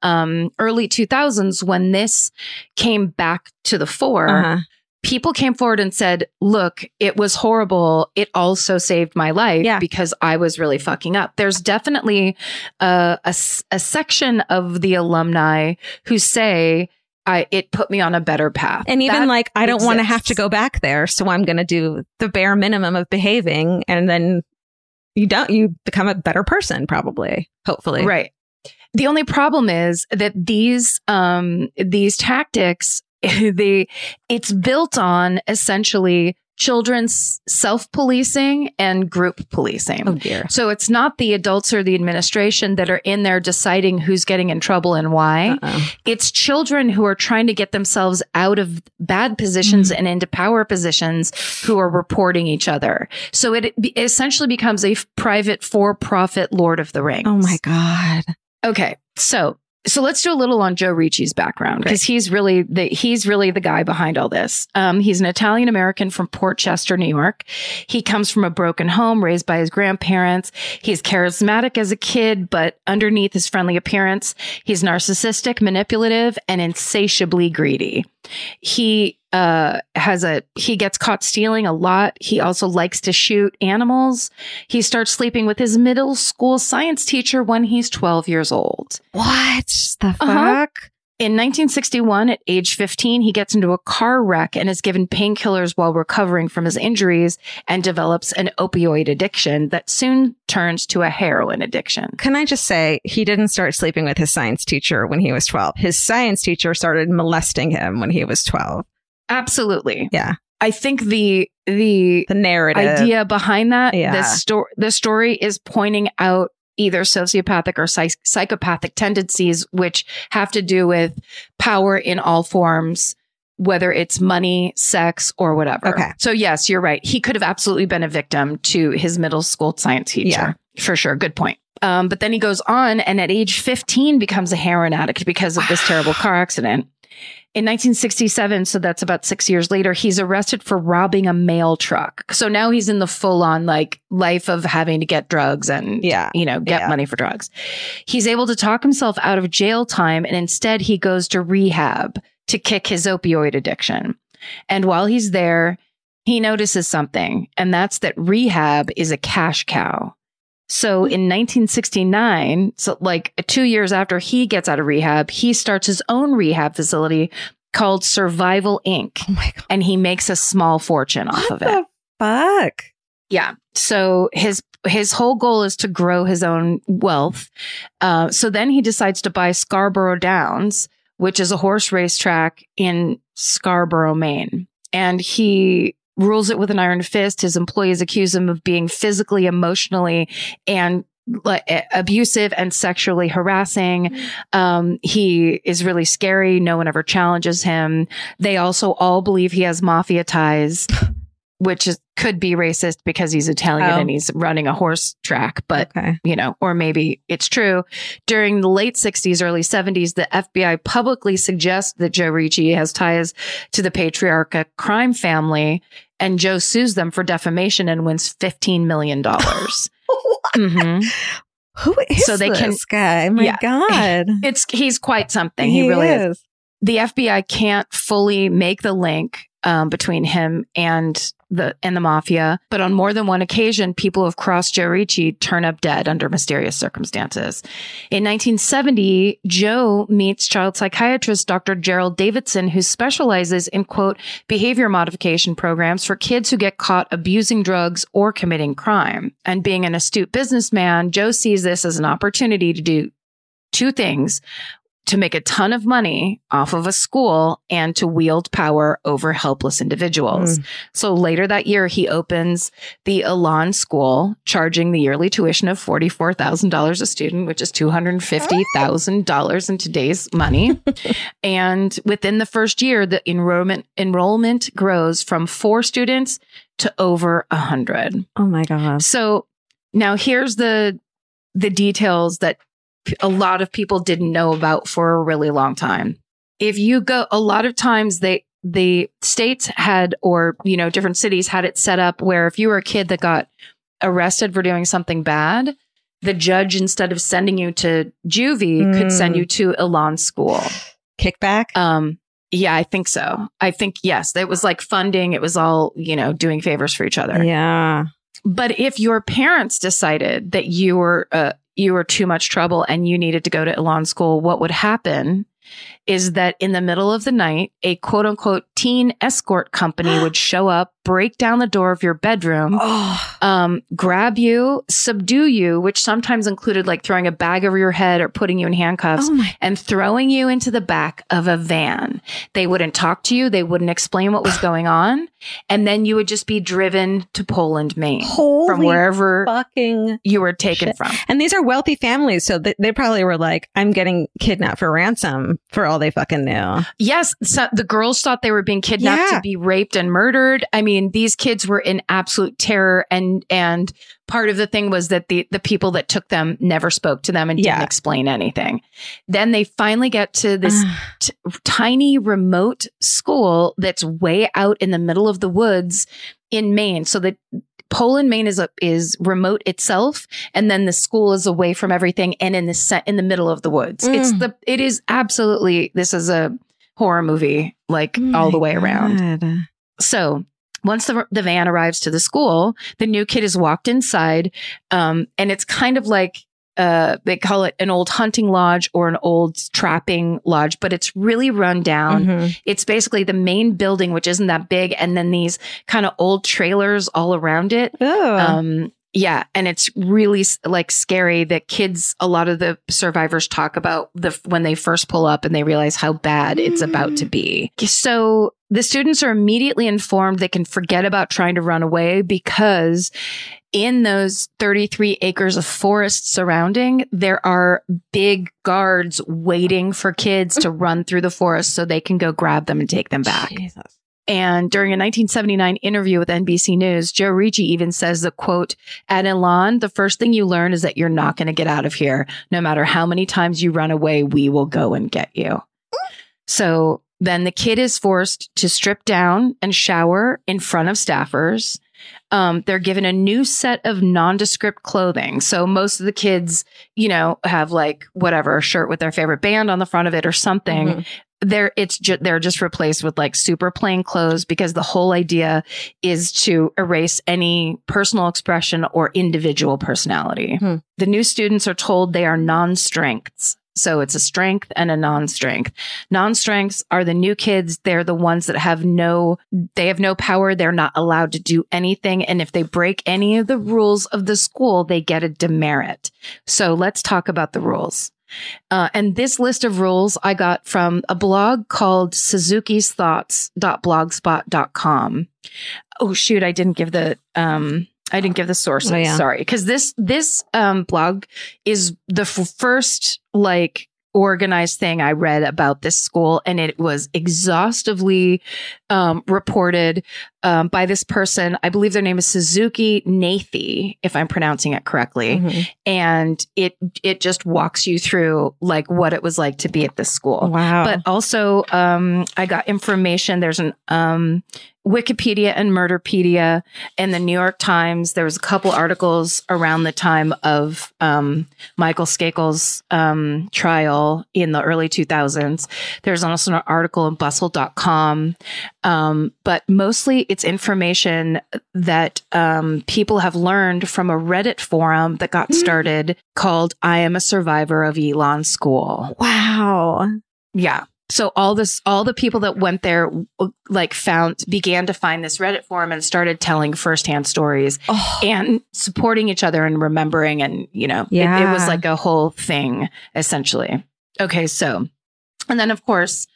early 2000s, when this came back to the fore, people came forward and said, look, it was horrible. It also saved my life because I was really fucking up. There's definitely a section of the alumni who say, it put me on a better path. And even that like, I don't want to have to go back there. So I'm going to do the bare minimum of behaving. And then you become a better person, probably, hopefully. Right. The only problem is that these tactics, it's built on essentially children's self-policing and group policing. Oh, dear. So it's not the adults or the administration that are in there deciding who's getting in trouble and why. It's children who are trying to get themselves out of bad positions and into power positions who are reporting each other. So it essentially becomes a private for-profit Lord of the Rings. Oh, my God. Okay. So let's do a little on Joe Ricci's background, because he's really the guy behind all this. He's an Italian American from Port Chester, New York. He comes from a broken home raised by his grandparents. He's charismatic as a kid, but underneath his friendly appearance, he's narcissistic, manipulative, and insatiably greedy. He gets caught stealing a lot. He also likes to shoot animals. He starts sleeping with his middle school science teacher when he's 12 years old. What the fuck? In 1961, at age 15, he gets into a car wreck and is given painkillers while recovering from his injuries and develops an opioid addiction that soon turns to a heroin addiction. Can I just say, he didn't start sleeping with his science teacher when he was 12. His science teacher started molesting him when he was 12. Absolutely. Yeah. I think the narrative idea behind that, the story is pointing out either sociopathic or psychopathic tendencies, which have to do with power in all forms, whether it's money, sex, or whatever. Okay. So yes, you're right. He could have absolutely been a victim to his middle school science teacher. Yeah. For sure. Good point. But then he goes on and at age 15 becomes a heroin addict because of this terrible car accident. In 1967, so that's about 6 years later, he's arrested for robbing a mail truck. So now he's in the full on like life of having to get drugs and, get money for drugs. He's able to talk himself out of jail time. And instead, he goes to rehab to kick his opioid addiction. And while he's there, he notices something, and that's that rehab is a cash cow. So in 1969, so like 2 years after he gets out of rehab, he starts his own rehab facility called Survival Inc. Oh my God. And he makes a small fortune off of it. What the fuck? Yeah. So his whole goal is to grow his own wealth. So then he decides to buy Scarborough Downs, which is a horse racetrack in Scarborough, Maine. And he rules it with an iron fist. His employees accuse him of being physically, emotionally, and abusive and sexually harassing. He is really scary. No one ever challenges him. They also all believe he has mafia ties, which could be racist because he's Italian and he's running a horse track, but you know, or maybe it's true. During the late 60s, early 70s, the FBI publicly suggests that Joe Ricci has ties to the patriarcha crime family, and Joe sues them for defamation and wins $15 million. Mm-hmm. Who is this guy? My God. He's quite something. He really is. The FBI can't fully make the link between him and the mafia. But on more than one occasion, people who have crossed Joe Ricci turn up dead under mysterious circumstances. In 1970, Joe meets child psychiatrist Dr. Gerald Davidson, who specializes in, quote, behavior modification programs for kids who get caught abusing drugs or committing crime. And being an astute businessman, Joe sees this as an opportunity to do two things: to make a ton of money off of a school and to wield power over helpless individuals. So later that year, he opens the Élan School, charging the yearly tuition of $44,000 a student, which is $250,000 in today's money. And within the first year, the enrollment grows from 4 students to over 100. Oh my God. So now here's the details that a lot of people didn't know about for a really long time. If you go, a lot of times the states had, or, you know, different cities had it set up where if you were a kid that got arrested for doing something bad, the judge, instead of sending you to juvie, could send you to Élan School. Kickback? Yeah, I think so. I think, yes, it was like funding. It was all, you know, doing favors for each other. Yeah. But if your parents decided that you were too much trouble and you needed to go to Élan School, what would happen is that in the middle of the night, a quote unquote teen escort company would show up, break down the door of your bedroom, grab you, subdue you, which sometimes included like throwing a bag over your head or putting you in handcuffs and throwing you into the back of a van. They wouldn't talk to you. They wouldn't explain what was going on. And then you would just be driven to Poland, Maine, from wherever fucking you were taken from. And these are wealthy families. So they probably were like, I'm getting kidnapped for ransom. For all they fucking knew. Yes. So the girls thought they were being kidnapped to be raped and murdered. I mean, these kids were in absolute terror. And part of the thing was that the people that took them never spoke to them and didn't explain anything. Then they finally get to this tiny remote school that's way out in the middle of the woods in Maine. So that Poland, Maine is remote itself, and then the school is away from everything and in the middle of the woods. It is absolutely, this is a horror movie, like all the way around. God. So once the van arrives to the school, the new kid is walked inside, and it's kind of like they call it an old hunting lodge or an old trapping lodge, but it's really run down. It's basically the main building, which isn't that big, and then these kind of old trailers all around it. Yeah. And it's really like scary. That kids, a lot of the survivors talk about when they first pull up and they realize how bad it's about to be. So the students are immediately informed they can forget about trying to run away, because in those 33 acres of forest surrounding, there are big guards waiting for kids to run through the forest so they can go grab them and take them back. Jesus. And during a 1979 interview with NBC News, Joe Ricci even says that, quote, at Élan, the first thing you learn is that you're not going to get out of here. No matter how many times you run away, we will go and get you. So then the kid is forced to strip down and shower in front of staffers. They're given a new set of nondescript clothing. So most of the kids, you know, have like whatever, a shirt with their favorite band on the front of it or something. They're just replaced with like super plain clothes, because the whole idea is to erase any personal expression or individual personality. Hmm. The new students are told they are non-strengths. So it's a strength and a non-strength. Non-strengths are the new kids. They're the ones that have no power. They're not allowed to do anything. And if they break any of the rules of the school, they get a demerit. So let's talk about the rules. And this list of rules I got from a blog called suzukisthoughts.blogspot.com. Oh, shoot. I didn't give the sources. Oh, yeah. Sorry. Because this blog is the first like organized thing I read about this school. And it was exhaustively reported by this person. I believe their name is Suzuki Nathy, if I'm pronouncing it correctly. Mm-hmm. And it just walks you through like what it was like to be at this school. Wow. But also I got information. There's an Wikipedia and Murderpedia and the New York Times. There was a couple articles around the time of Michael Skakel's trial in the early 2000s. There's also an article in bustle.com. But mostly it's information that people have learned from a Reddit forum that got started called I Am a Survivor of Élan School. Wow. Yeah. So all the people that went there, like began to find this Reddit forum and started telling firsthand stories and supporting each other and remembering. And, you know, it was like a whole thing, essentially. Okay. So, and then of course,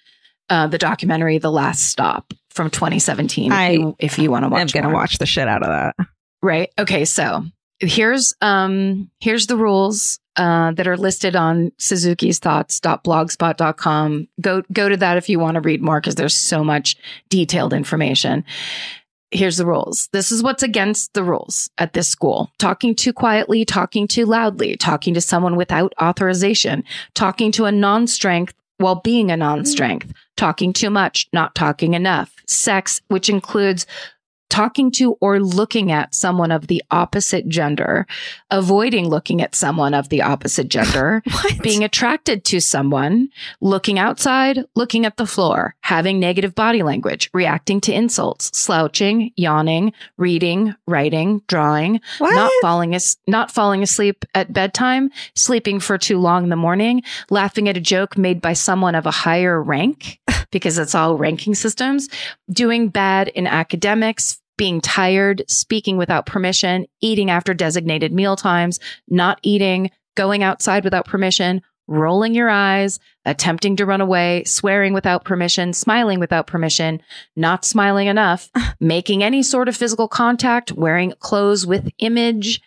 the documentary, The Last Stop from 2017. If you want to watch it, I'm going to watch the shit out of that. Right. Okay. So here's the rules. That are listed on suzukisthoughts.blogspot.com. Go to that if you want to read more, because there's so much detailed information. Here's the rules. This is what's against the rules at this school. Talking too quietly, talking too loudly, talking to someone without authorization, talking to a non-strength while being a non-strength, talking too much, not talking enough, sex, which includes talking to or looking at someone of the opposite gender, avoiding looking at someone of the opposite gender, being attracted to someone, looking outside, looking at the floor, having negative body language, reacting to insults, slouching, yawning, reading, writing, drawing, not falling asleep at bedtime, sleeping for too long in the morning, laughing at a joke made by someone of a higher rank, because it's all ranking systems, doing bad in academics, being tired, speaking without permission, eating after designated meal times, not eating, going outside without permission, rolling your eyes, attempting to run away, swearing without permission, smiling without permission, not smiling enough, making any sort of physical contact, wearing clothes with image,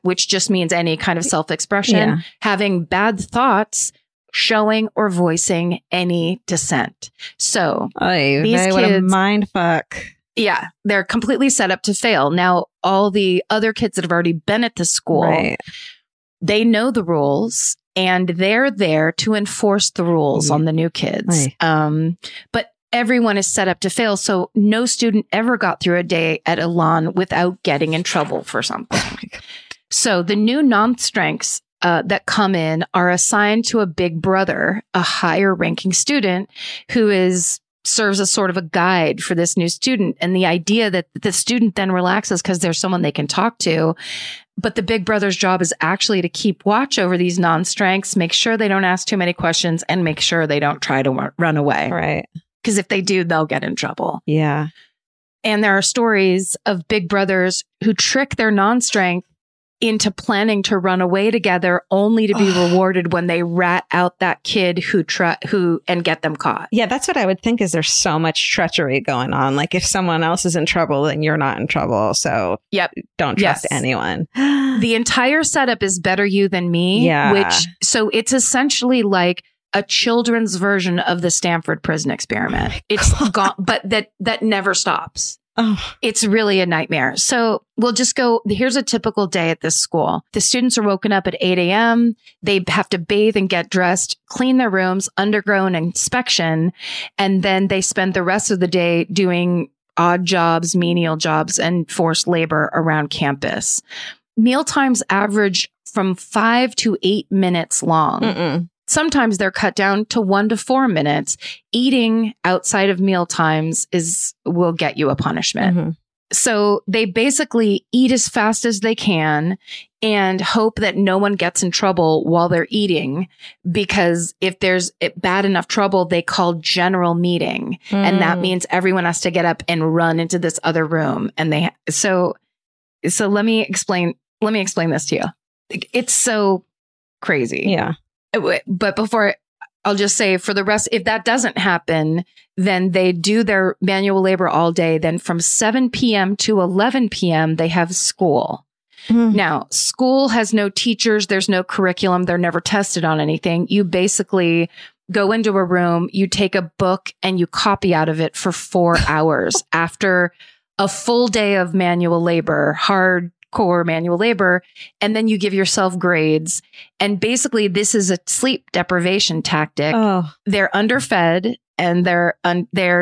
which just means any kind of self-expression, having bad thoughts, showing or voicing any dissent. So these kids, what a mind fuck. Yeah, they're completely set up to fail. Now, all the other kids that have already been at the school, they know the rules and they're there to enforce the rules on the new kids. Right. But everyone is set up to fail. So no student ever got through a day at Élan without getting in trouble for something. Oh my God. So the new non-strengths that come in are assigned to a big brother, a higher ranking student who serves as sort of a guide for this new student. And the idea that the student then relaxes because there's someone they can talk to. But the big brother's job is actually to keep watch over these non-strengths, make sure they don't ask too many questions, and make sure they don't try to run away. Right. Because if they do, they'll get in trouble. Yeah. And there are stories of big brothers who trick their non-strength into planning to run away together, only to be rewarded when they rat out that kid who get them caught. Yeah, that's what I would think. Is there's so much treachery going on? Like if someone else is in trouble, then you're not in trouble. So don't trust anyone. The entire setup is better you than me. Yeah, so it's essentially like a children's version of the Stanford prison experiment. It's gone, but that never stops. Oh. It's really a nightmare. So we'll just go. Here's a typical day at this school. The students are woken up at 8 a.m. They have to bathe and get dressed, clean their rooms, undergo an inspection, and then they spend the rest of the day doing odd jobs, menial jobs, and forced labor around campus. Mealtimes average from 5 to 8 minutes long. Mm-mm. Sometimes they're cut down to 1 to 4 minutes. Eating outside of meal times will get you a punishment. Mm-hmm. So they basically eat as fast as they can and hope that no one gets in trouble while they're eating, because if there's bad enough trouble, they call general meeting. Mm. And that means everyone has to get up and run into this other room. And they so let me explain this to you. It's so crazy. Yeah. But before, I'll just say for the rest, if that doesn't happen, then they do their manual labor all day. Then from 7 p.m. to 11 p.m., they have school. Mm-hmm. Now, school has no teachers. There's no curriculum. They're never tested on anything. You basically go into a room, you take a book, and you copy out of it for 4 hours after a full day of manual labor, hardcore manual labor, and then you give yourself grades. And basically, this is a sleep deprivation tactic. Oh. They're underfed and they're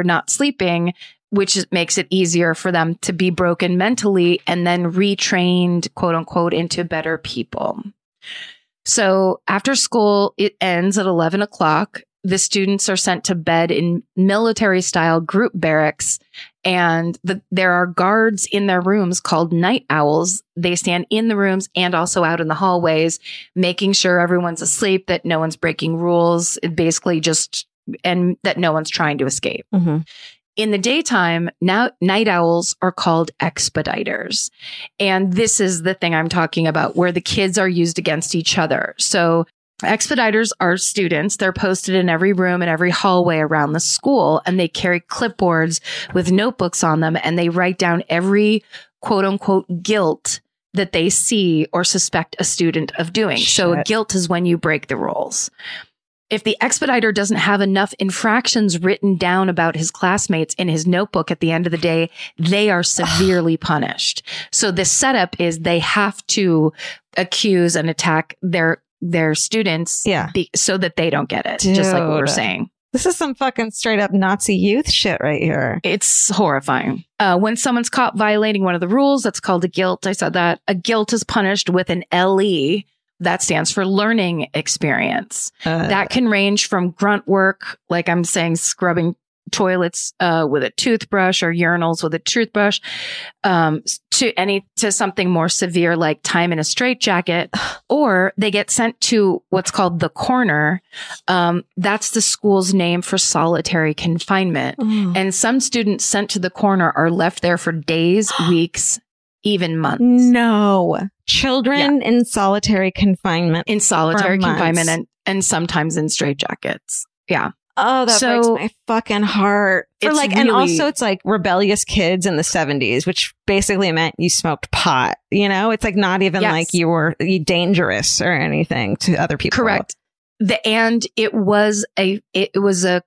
not sleeping, which makes it easier for them to be broken mentally and then retrained, quote unquote, into better people. So after school, it ends at 11 o'clock. The students are sent to bed in military-style group barracks, and there are guards in their rooms called night owls. They stand in the rooms and also out in the hallways, making sure everyone's asleep, that no one's breaking rules, and that no one's trying to escape. Mm-hmm. In the daytime, now night owls are called expediters. And this is the thing I'm talking about, where the kids are used against each other. So expediters are students. They're posted in every room and every hallway around the school, and they carry clipboards with notebooks on them, and they write down every quote unquote guilt that they see or suspect a student of doing. Shit. So guilt is when you break the rules. If the expediter doesn't have enough infractions written down about his classmates in his notebook at the end of the day, they are severely punished. So the setup is they have to accuse and attack their students, yeah, so that they don't get it. Dude, just like we were saying. This is some fucking straight up Nazi youth shit right here. It's horrifying. When someone's caught violating one of the rules, that's called a guilt. I said that. A guilt is punished with an LE. That stands for learning experience. That can range from grunt work, like I'm saying, scrubbing toilets with a toothbrush or urinals with a toothbrush, to something more severe like time in a straitjacket, or they get sent to what's called the corner. That's the school's name for solitary confinement. Mm. And some students sent to the corner are left there for days, weeks, even months. No. Children, yeah, in solitary confinement. In solitary confinement and sometimes in straitjackets. Yeah. Oh, that breaks my fucking heart. And also it's like rebellious kids in the 70s, which basically meant you smoked pot. You know, it's like not even like you were dangerous or anything to other people. Correct. And it was a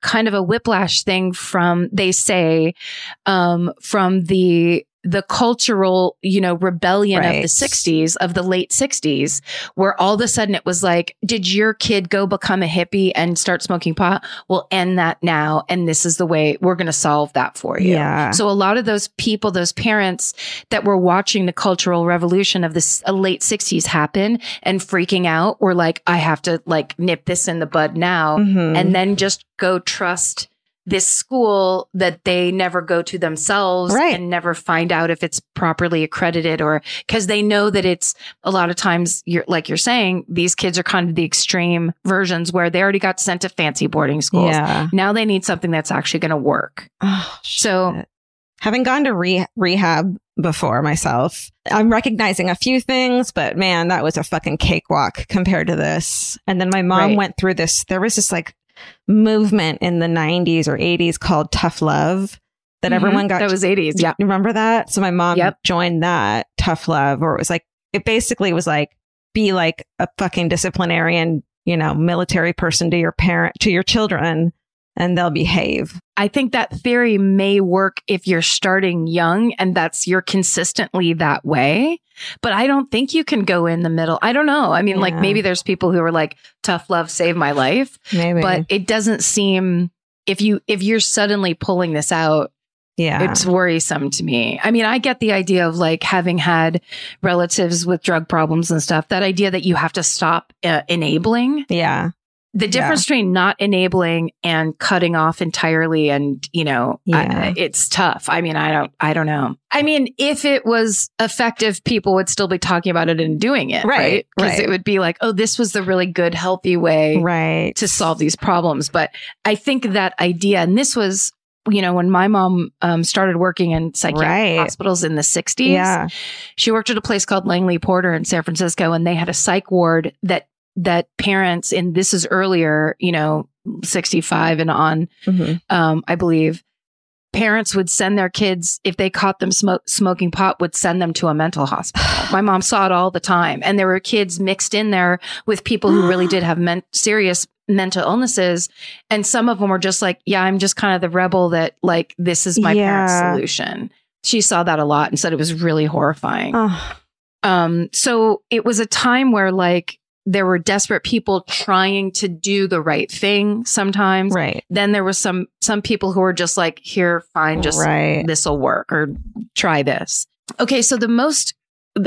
kind of a whiplash thing from the cultural, rebellion, right, of the late 60s, where all of a sudden it was like, did your kid go become a hippie and start smoking pot? We'll end that now. And this is the way we're going to solve that for you. Yeah. So a lot of those people, those parents that were watching the cultural revolution of the late 60s happen and freaking out, were like, I have to nip this in the bud now, mm-hmm, and then just go trust this school that they never go to themselves, right, and never find out if it's properly accredited, or because they know that it's a lot of times you're saying, these kids are kind of the extreme versions where they already got sent to fancy boarding schools. Yeah. Now they need something that's actually going to work. Oh, so having gone to rehab before myself, I'm recognizing a few things, but man, that was a fucking cakewalk compared to this. And then my mom, right, went through this. There was this movement in the 90s or 80s called Tough Love that, mm-hmm, everyone got. That was 80s. Yeah. You remember that? So my mom, yep, joined that Tough Love, or it was it basically was be like a fucking disciplinarian, military person to your children, and they'll behave. I think that theory may work if you're starting young and you're consistently that way. But I don't think you can go in the middle. I don't know. I mean, yeah, maybe there's people who are like, tough love saved my life. Maybe. But it doesn't seem, if you're suddenly pulling this out, yeah, it's worrisome to me. I mean, I get the idea of having had relatives with drug problems and stuff, that idea that you have to stop enabling. Yeah. The difference between not enabling and cutting off entirely, and, you know, it's tough. I mean, I don't know. I mean, if it was effective, people would still be talking about it and doing it. Right. Because it would be like, oh, this was the really good, healthy way to solve these problems. But I think that idea, and this was, you know, when my mom started working in psychiatric hospitals in the 60s, she worked at a place called Langley Porter in San Francisco, and they had a psych ward that parents, and this is earlier, you know, 65 and on, I believe, parents would send their kids, if they caught them smoking pot, would send them to a mental hospital. My mom saw it all the time. And there were kids mixed in there with people who really did have serious mental illnesses. And some of them were just like, yeah, I'm just kind of the rebel that, like, this is my parents' solution. She saw that a lot and said it was really horrifying. So it was a time where, like, there were desperate people trying to do the right thing sometimes. Right. Then there was some people who were just like, here, fine, just this'll work, or try this. Okay. So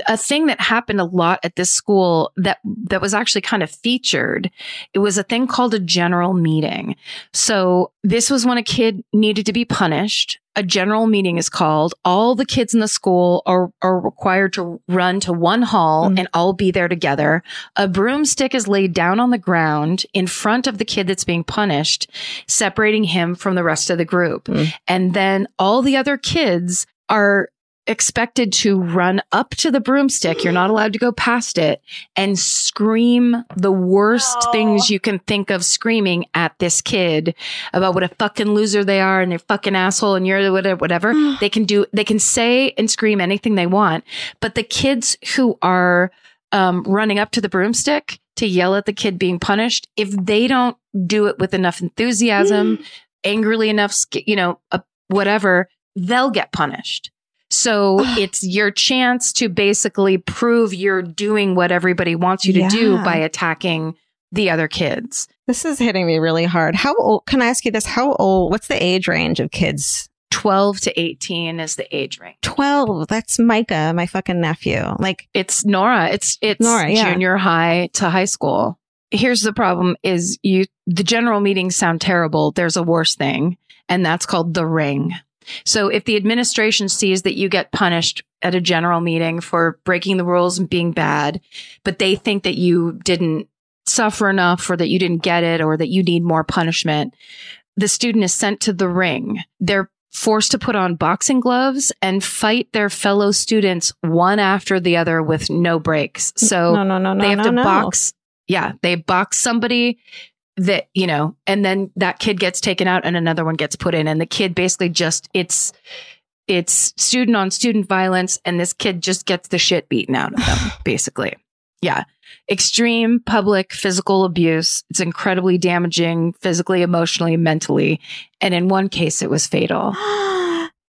a thing that happened a lot at this school that was actually kind of featured, it was a thing called a general meeting. So this was when a kid needed to be punished. A general meeting is called. All the kids in the school are required to run to one hall and all be there together. A broomstick is laid down on the ground in front of the kid that's being punished, separating him from the rest of the group. And then all the other kids are expected to run up to the broomstick. You're not allowed to go past it, and scream the worst things you can think of screaming at this kid about what a fucking loser they are, and they're fucking asshole, and you're whatever. They can say and scream anything they want, but the kids who are running up to the broomstick to yell at the kid being punished, if they don't do it with enough enthusiasm, angrily enough, you know, whatever, they'll get punished. So it's your chance to basically prove you're doing what everybody wants you to do by attacking the other kids. This is hitting me really hard. How old? Can I ask you this? How old? What's the age range of kids? 12 to 18 is the age range. 12. That's Micah, my fucking nephew. Like, it's Nora. It's Nora, junior high to high school. Here's the problem: is the general meetings sound terrible. There's a worse thing, and that's called the ring. So if the administration sees that you get punished at a general meeting for breaking the rules and being bad, but they think that you didn't suffer enough, or that you didn't get it, or that you need more punishment, the student is sent to the ring. They're forced to put on boxing gloves and fight their fellow students one after the other with no breaks. So they have to box. Yeah, they box somebody that, you know, and then that kid gets taken out and another one gets put in, and the kid basically just, it's student on student violence, and this kid just gets the shit beaten out of them, basically. Yeah. Extreme public physical abuse. It's incredibly damaging physically, emotionally, mentally. And in one case, it was fatal.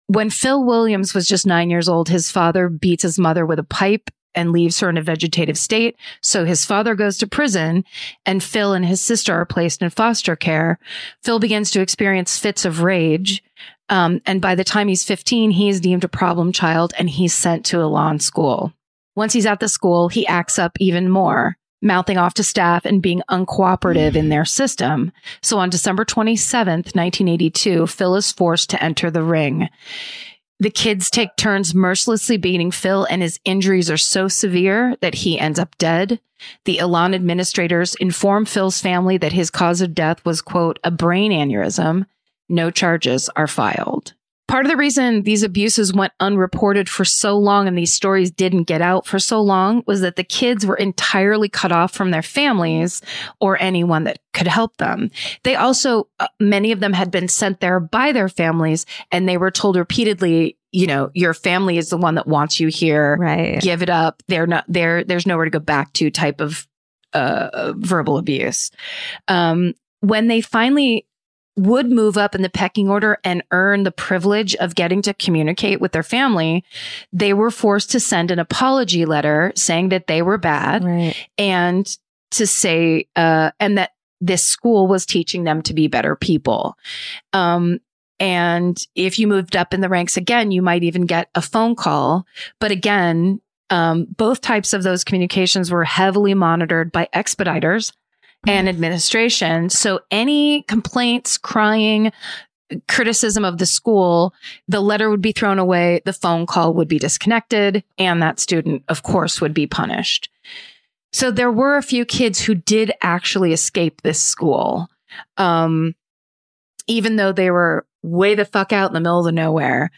When Phil Williams was just 9 years old, his father beats his mother with a pipe and leaves her in a vegetative state. So his father goes to prison, and Phil and his sister are placed in foster care. Phil begins to experience fits of rage. And by the time he's 15, he is deemed a problem child, and he's sent to Élan School. Once he's at the school, he acts up even more, mouthing off to staff and being uncooperative in their system. So on December 27th, 1982, Phil is forced to enter the ring. The kids take turns mercilessly beating Phil, and his injuries are so severe that he ends up dead. The Élan administrators inform Phil's family that his cause of death was, quote, a brain aneurysm. No charges are filed. Part of the reason these abuses went unreported for so long, and these stories didn't get out for so long, was that the kids were entirely cut off from their families or anyone that could help them. They also, many of them had been sent there by their families, and they were told repeatedly, you know, your family is the one that wants you here. Right. Give it up. They're not there. There's nowhere to go back to type of verbal abuse. When they finally would move up in the pecking order and earn the privilege of getting to communicate with their family, they were forced to send an apology letter saying that they were bad, and to say, and that this school was teaching them to be better people. And if you moved up in the ranks again, you might even get a phone call. But again, both types of those communications were heavily monitored by expediters and administration. So any complaints, crying, criticism of the school, the letter would be thrown away, the phone call would be disconnected, and that student, of course, would be punished. So there were a few kids who did actually escape this school, even though they were way the fuck out in the middle of nowhere.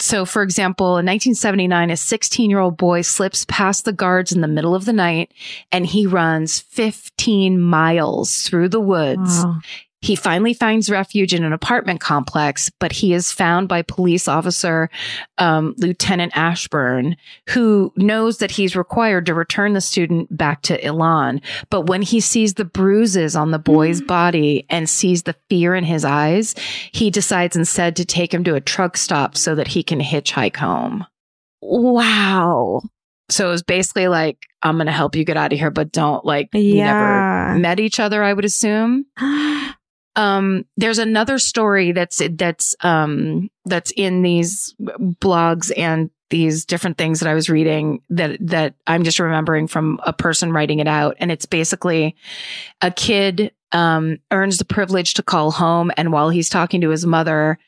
So, for example, in 1979, a 16-year-old boy slips past the guards in the middle of the night, and he runs 15 miles through the woods. Wow. He finally finds refuge in an apartment complex, but he is found by police officer Lieutenant Ashburn, who knows that he's required to return the student back to Elan. But when he sees the bruises on the boy's body and sees the fear in his eyes, he decides instead to take him to a truck stop so that he can hitchhike home. Wow. So it was basically like, I'm going to help you get out of here, but don't, like, never met each other, I would assume. There's another story that's in these blogs and these different things that I was reading that I'm just remembering from a person writing it out. And it's basically a kid, earns the privilege to call home. And while he's talking to his mother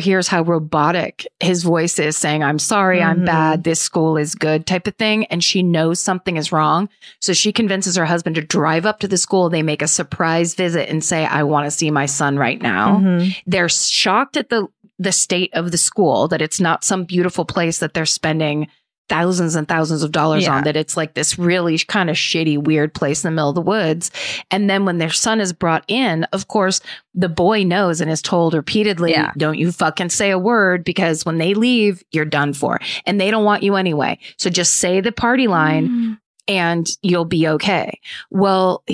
hears how robotic his voice is, saying, "I'm sorry, I'm bad. This school is good," type of thing. And she knows something is wrong. So she convinces her husband to drive up to the school. They make a surprise visit and say, "I want to see my son right now." They're shocked at the state of the school, that it's not some beautiful place that they're spending thousands and thousands of dollars on, that it's like this really kind of shitty, weird place in the middle of the woods. And then when their son is brought in, of course, the boy knows and is told repeatedly, "Don't you fucking say a word, because when they leave, you're done for. And they don't want you anyway. So just say the party line and you'll be okay." Well,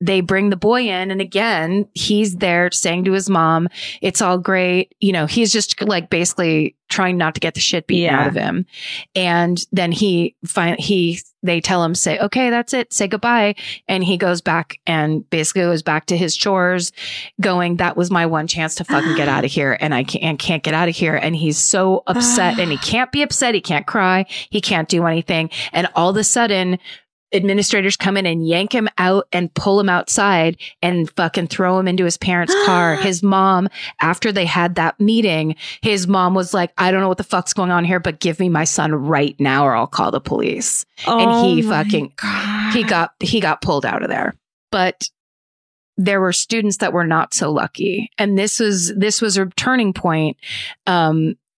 they bring the boy in, and again, he's there saying to his mom, "It's all great." You know, he's just like basically trying not to get the shit beaten out of him. And then they tell him, say, "Okay, that's it. Say goodbye." And he goes back and basically goes back to his chores, going, "That was my one chance to fucking get out of here. And I can't get out of here." And he's so upset, and he can't be upset. He can't cry. He can't do anything. And all of a sudden, administrators come in and yank him out and pull him outside and fucking throw him into his parents' car. His mom, after they had that meeting, his mom was like, "I don't know what the fuck's going on here, but give me my son right now or I'll call the police." Oh, and he got pulled out of there. But there were students that were not so lucky. And this was a turning point.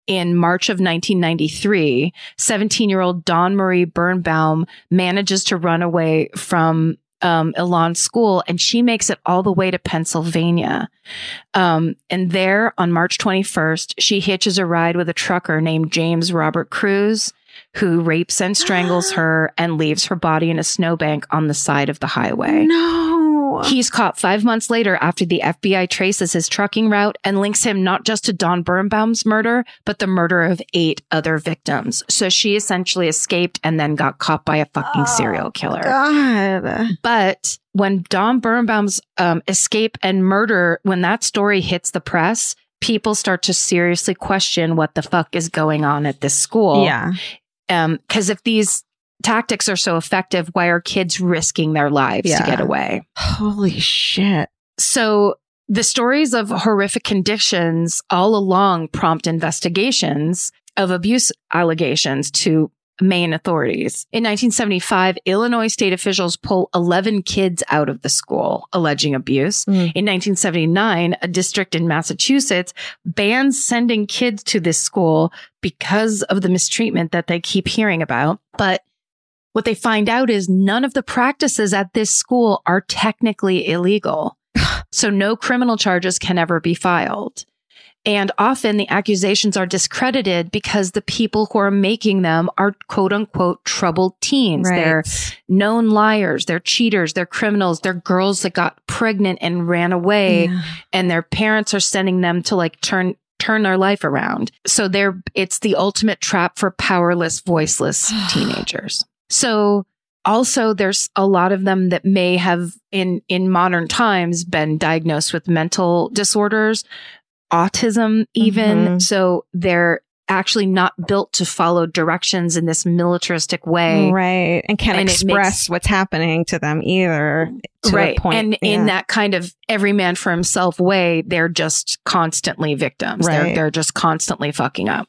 In March of 1993, 17-year-old Dawn Marie Birnbaum manages to run away from Élan School, and she makes it all the way to Pennsylvania. And there, on March 21st, she hitches a ride with a trucker named James Robert Cruz, who rapes and strangles her and leaves her body in a snowbank on the side of the highway. No. He's caught 5 months later after the FBI traces his trucking route and links him not just to Dawn Birnbaum's murder, but the murder of 8 other victims. So she essentially escaped and then got caught by a fucking serial killer. God. But when Dawn Birnbaum's escape and murder, when that story hits the press, people start to seriously question what the fuck is going on at this school. Yeah. Because if these tactics are so effective, why are kids risking their lives to get away? Holy shit. So the stories of horrific conditions all along prompt investigations of abuse allegations to Maine authorities. In 1975, Illinois state officials pull 11 kids out of the school alleging abuse. In 1979, a district in Massachusetts bans sending kids to this school because of the mistreatment that they keep hearing about. But what they find out is none of the practices at this school are technically illegal. So no criminal charges can ever be filed. And often the accusations are discredited because the people who are making them are, quote unquote, troubled teens. Right. They're known liars. They're cheaters. They're criminals. They're girls that got pregnant and ran away. Yeah. And their parents are sending them to, like, turn their life around. So it's the ultimate trap for powerless, voiceless teenagers. So also, there's a lot of them that may have in modern times been diagnosed with mental disorders, autism even. So there actually not built to follow directions in this militaristic way. Right. And can't express what's happening to them either. Right. And in that kind of every man for himself way, they're just constantly victims. Right. They're just constantly fucking up.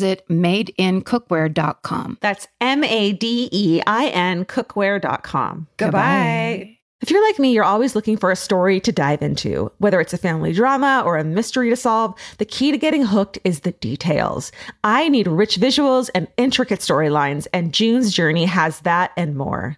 madeincookware.com. That's MADEIN cookware.com. Goodbye. If you're like me, you're always looking for a story to dive into. Whether it's a family drama or a mystery to solve, the key to getting hooked is the details. I need rich visuals and intricate storylines, and June's Journey has that and more.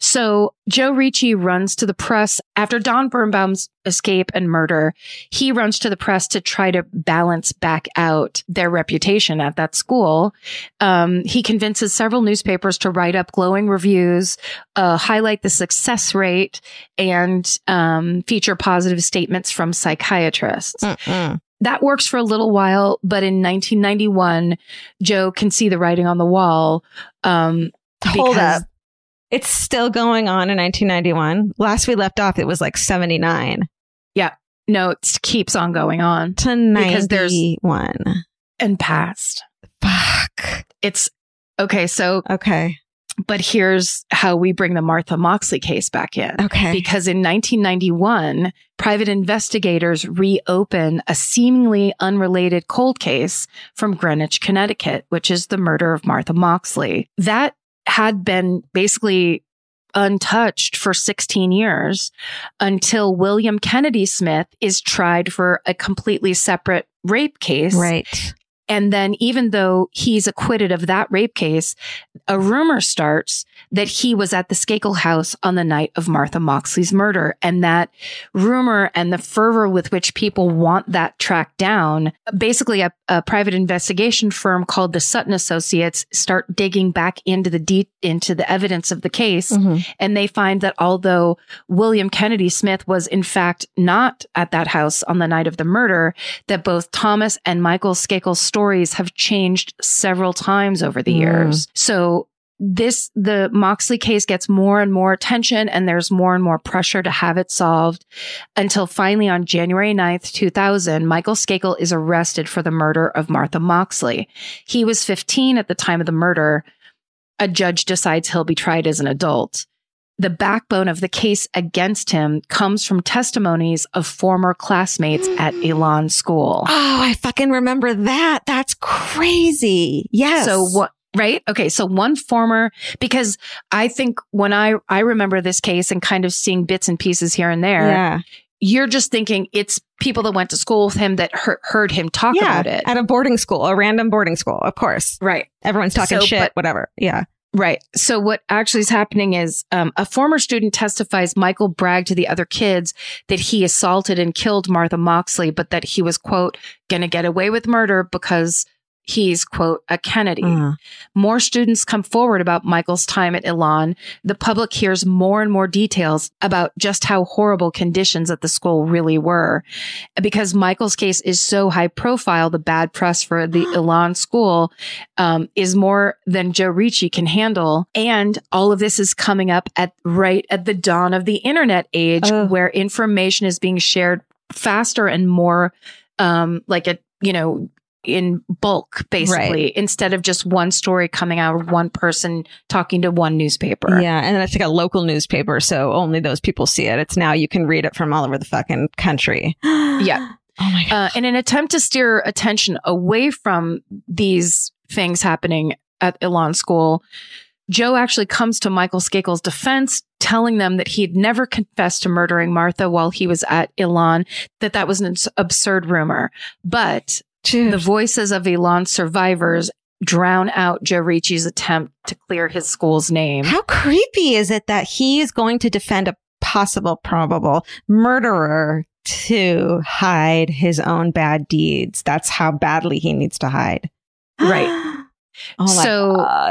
So Joe Ricci runs to the press after Don Birnbaum's escape and murder. He runs to the press to try to balance back out their reputation at that school. He convinces several newspapers to write up glowing reviews, highlight the success rate, and feature positive statements from psychiatrists. That works for a little while, but in 1991, Joe can see the writing on the wall. Hold up. It's still going on in 1991. Last we left off, it was like 79. Yeah. No, it keeps on going on. To 91. And past. Fuck. It's okay. So. Okay. But here's how we bring the Martha Moxley case back in. Okay. Because in 1991, private investigators reopen a seemingly unrelated cold case from Greenwich, Connecticut, which is the murder of Martha Moxley. That had been basically untouched for 16 years until William Kennedy Smith is tried for a completely separate rape case. Right. And then even though he's acquitted of that rape case, a rumor starts that he was at the Skakel house on the night of Martha Moxley's murder. And that rumor and the fervor with which people want that tracked down, basically a private investigation firm called the Sutton Associates start digging back into the into the evidence of the case. And they find that although William Kennedy Smith was in fact not at that house on the night of the murder, that both Thomas and Michael Skakel's stories have changed several times over the years. So the Moxley case gets more and more attention, and there's more and more pressure to have it solved, until finally on January 9th, 2000, Michael Skakel is arrested for the murder of Martha Moxley. He was 15 at the time of the murder. A judge decides he'll be tried as an adult. The backbone of the case against him comes from testimonies of former classmates at Élan School. Oh, I fucking remember that. That's crazy. Yes. So what? Right? Okay. So one former, because I think when I remember this case and kind of seeing bits and pieces here and there, yeah. You're just thinking it's people that went to school with him that heard him talk about it. At a boarding school, a random boarding school, of course. Right. Everyone's talking whatever. Yeah. Right. So what actually is happening is a former student testifies Michael bragged to the other kids that he assaulted and killed Martha Moxley, but that he was, quote, going to get away with murder because he's, quote, a Kennedy. More students come forward about Michael's time at Élan. The public hears more and more details about just how horrible conditions at the school really were. Because Michael's case is so high profile, the bad press for the Élan School is more than Joe Ricci can handle. And all of this is coming up right at the dawn of the internet age, where information is being shared faster and more in bulk, basically, instead of just one story coming out of one person talking to one newspaper. Yeah. And then it's like a local newspaper. So only those people see it. It's now you can read it from all over the fucking country. Yeah. Oh my God. In an attempt to steer attention away from these things happening at Élan School, Joe actually comes to Michael Skakel's defense, telling them that he'd never confessed to murdering Martha while he was at Élan, that was an absurd rumor. But the voices of Élan survivors drown out Joe Ricci's attempt to clear his school's name. How creepy is it that he is going to defend a possible probable murderer to hide his own bad deeds? That's how badly he needs to hide. Right. Oh my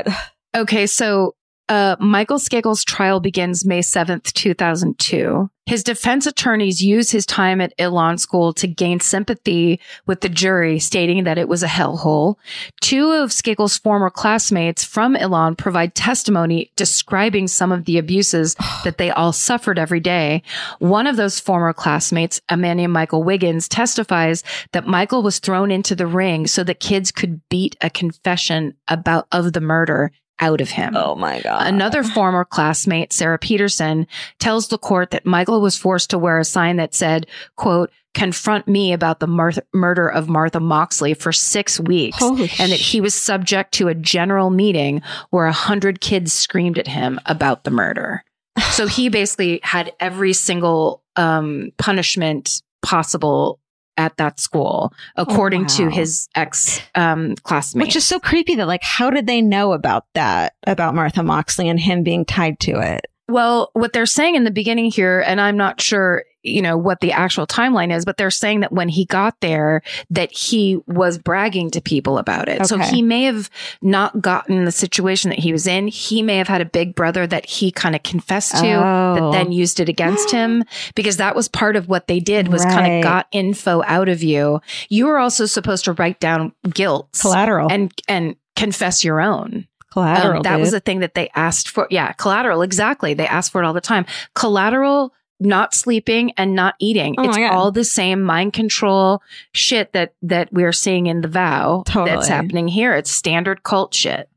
God. Okay, so Michael Skakel's trial begins May 7th, 2002. His defense attorneys use his time at Élan School to gain sympathy with the jury, stating that it was a hellhole. Two of Skakel's former classmates from Élan provide testimony describing some of the abuses that they all suffered every day. One of those former classmates, a man named Michael Wiggins, testifies that Michael was thrown into the ring so that kids could beat a confession of the murder out of him. Oh my God. Another former classmate, Sarah Peterson, tells the court that Michael was forced to wear a sign that said, quote, "Confront me about the murder of Martha Moxley" for 6 weeks. And that he was subject to a general meeting where 100 kids screamed at him about the murder. So he basically had every single punishment possible at that school, according to his ex classmate. Which is so creepy that, like, how did they know about that, about Martha Moxley and him being tied to it? Well, what they're saying in the beginning here, and I'm not sure, what the actual timeline is, but they're saying that when he got there, that he was bragging to people about it. Okay. So he may have not gotten the situation that he was in. He may have had a big brother that he kind of confessed to that then used it against him, because that was part of what they did was kind of got info out of you. You were also supposed to write down guilt. Collateral. And confess your own. Collateral. That was the thing that they asked for. Yeah. Collateral. Exactly. They asked for it all the time. Collateral. Not sleeping and not eating. It's all the same mind control shit that we're seeing in The Vow that's happening here. It's standard cult shit.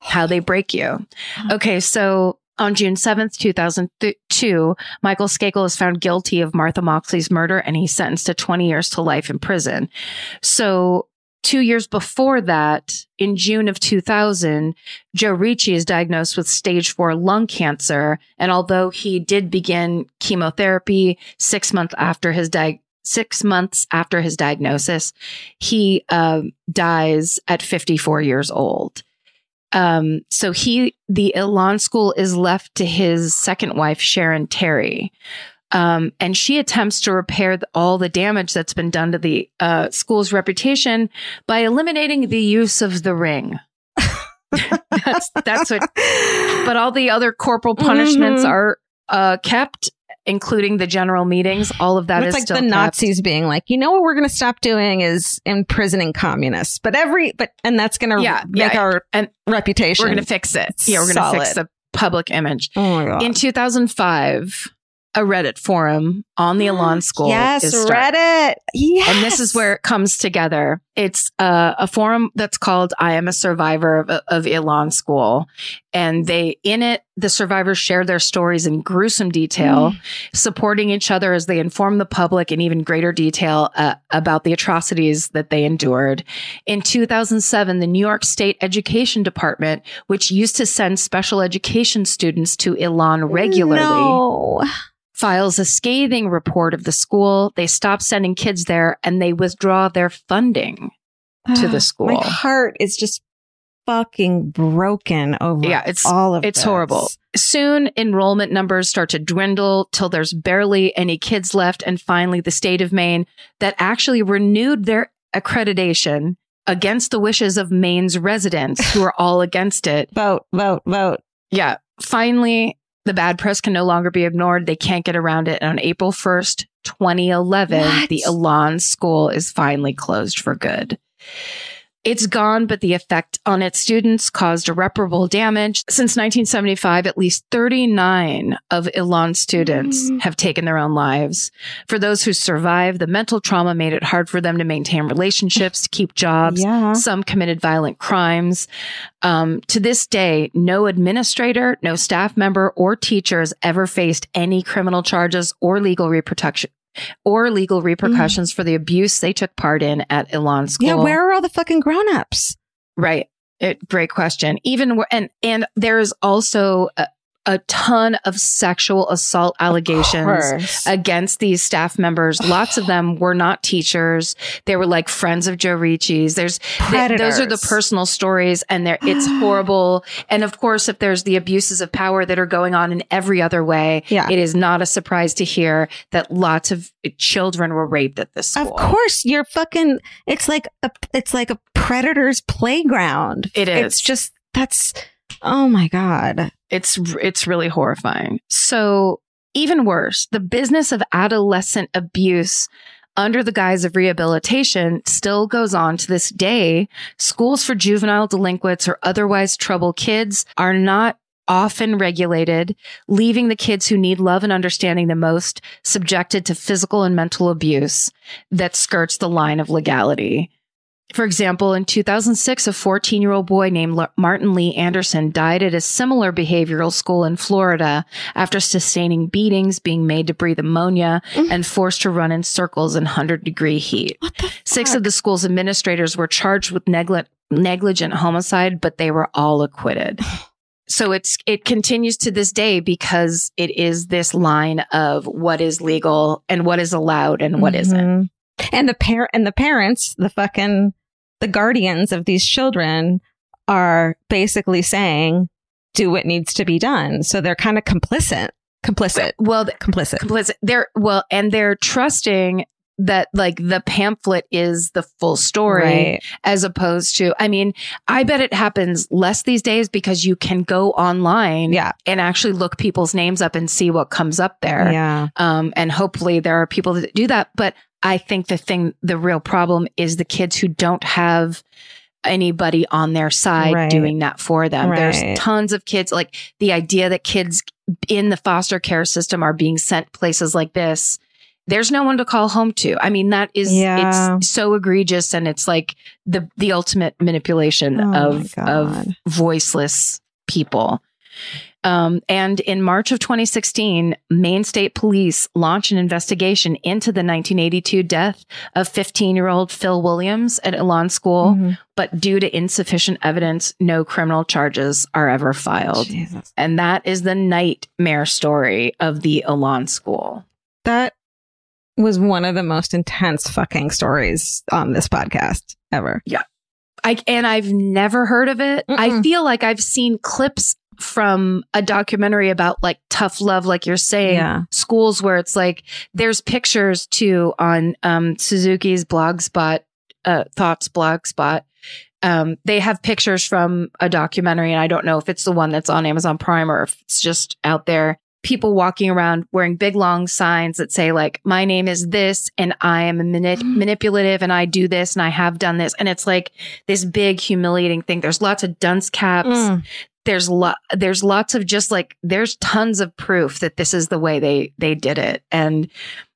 How they break you. Okay, so on June 7th, 2002, Michael Skakel is found guilty of Martha Moxley's murder and he's sentenced to 20 years to life in prison. So 2 years before that, in June of 2000, Joe Ricci is diagnosed with stage 4 lung cancer. And although he did begin chemotherapy 6 months after his diagnosis, he dies at 54 years old. So the Élan School is left to his second wife, Sharon Terry. And she attempts to repair all the damage that's been done to the school's reputation by eliminating the use of the ring. that's what. But all the other corporal punishments are kept, including the general meetings. All of that is still kept. Nazis being like, what we're going to stop doing is imprisoning communists. But that's going to make our reputation. We're going to fix it. Yeah, we're going to fix the public image. Oh my God. In 2005. A Reddit forum on the Élan School. Yes, Reddit. Yes. And this is where it comes together. It's a forum that's called I Am a Survivor of Élan School. And the survivors share their stories in gruesome detail, supporting each other as they inform the public in even greater detail about the atrocities that they endured. In 2007, the New York State Education Department, which used to send special education students to Élan regularly, files a scathing report of the school. They stop sending kids there and they withdraw their funding to the school. My heart is just fucking broken over all of this. It's horrible. Soon, enrollment numbers start to dwindle till there's barely any kids left. And finally, the state of Maine, that actually renewed their accreditation against the wishes of Maine's residents who are all against it. Vote. Yeah. Finally, the bad press can no longer be ignored. They can't get around it. And on April 1st, 2011, the Élan School is finally closed for good. It's gone, but the effect on its students caused irreparable damage. Since 1975, at least 39 of Élan students have taken their own lives. For those who survived, the mental trauma made it hard for them to maintain relationships, to keep jobs. Yeah. Some committed violent crimes. To this day, no administrator, no staff member or teacher has ever faced any criminal charges or legal repercussions for the abuse they took part in at Élan School. Yeah, where are all the fucking grown-ups? Right. Great question. And there is also a ton of sexual assault allegations against these staff members. Lots of them were not teachers. They were like friends of Joe Ricci's. Those are the personal stories, and it's horrible. And of course, if there's the abuses of power that are going on in every other way, it is not a surprise to hear that lots of children were raped at this school. Of course, you're fucking. It's like a predator's playground. It is. It's just oh my God. It's really horrifying. So even worse, the business of adolescent abuse under the guise of rehabilitation still goes on to this day. Schools for juvenile delinquents or otherwise troubled kids are not often regulated, leaving the kids who need love and understanding the most subjected to physical and mental abuse that skirts the line of legality. For example, in 2006, a 14-year-old boy named Martin Lee Anderson died at a similar behavioral school in Florida after sustaining beatings, being made to breathe ammonia, and forced to run in circles in 100-degree heat. Six of the school's administrators were charged with negligent homicide, but they were all acquitted. So it continues to this day because it is this line of what is legal and what is allowed and what isn't. And the parents, the guardians of these children are basically saying, do what needs to be done. So they're kind of complicit. Complicit. And they're trusting that the pamphlet is the full story, as opposed to, I bet it happens less these days because you can go online and actually look people's names up and see what comes up there. Yeah. And hopefully there are people that do that. But I think the real problem is the kids who don't have anybody on their side doing that for them. There's tons of kids, like the idea that kids in the foster care system are being sent places like this. There's no one to call home to. It's so egregious, and it's like the ultimate manipulation of voiceless people. And in March of 2016, Maine State Police launched an investigation into the 1982 death of 15-year-old Phil Williams at Élan School. But due to insufficient evidence, no criminal charges are ever filed. Jesus. And that is the nightmare story of the Élan School. That was one of the most intense fucking stories on this podcast ever. Yeah. And I've never heard of it. I feel like I've seen clips from a documentary about tough love, like you're saying, schools where it's there's pictures too on Suzuki's Blogspot, Thoughts Blogspot. They have pictures from a documentary, and I don't know if it's the one that's on Amazon Prime or if it's just out there. People walking around wearing big, long signs that say my name is this and I am manipulative and I do this and I have done this. And it's this big humiliating thing. There's lots of dunce caps. There's lots of there's tons of proof that this is the way they did it. And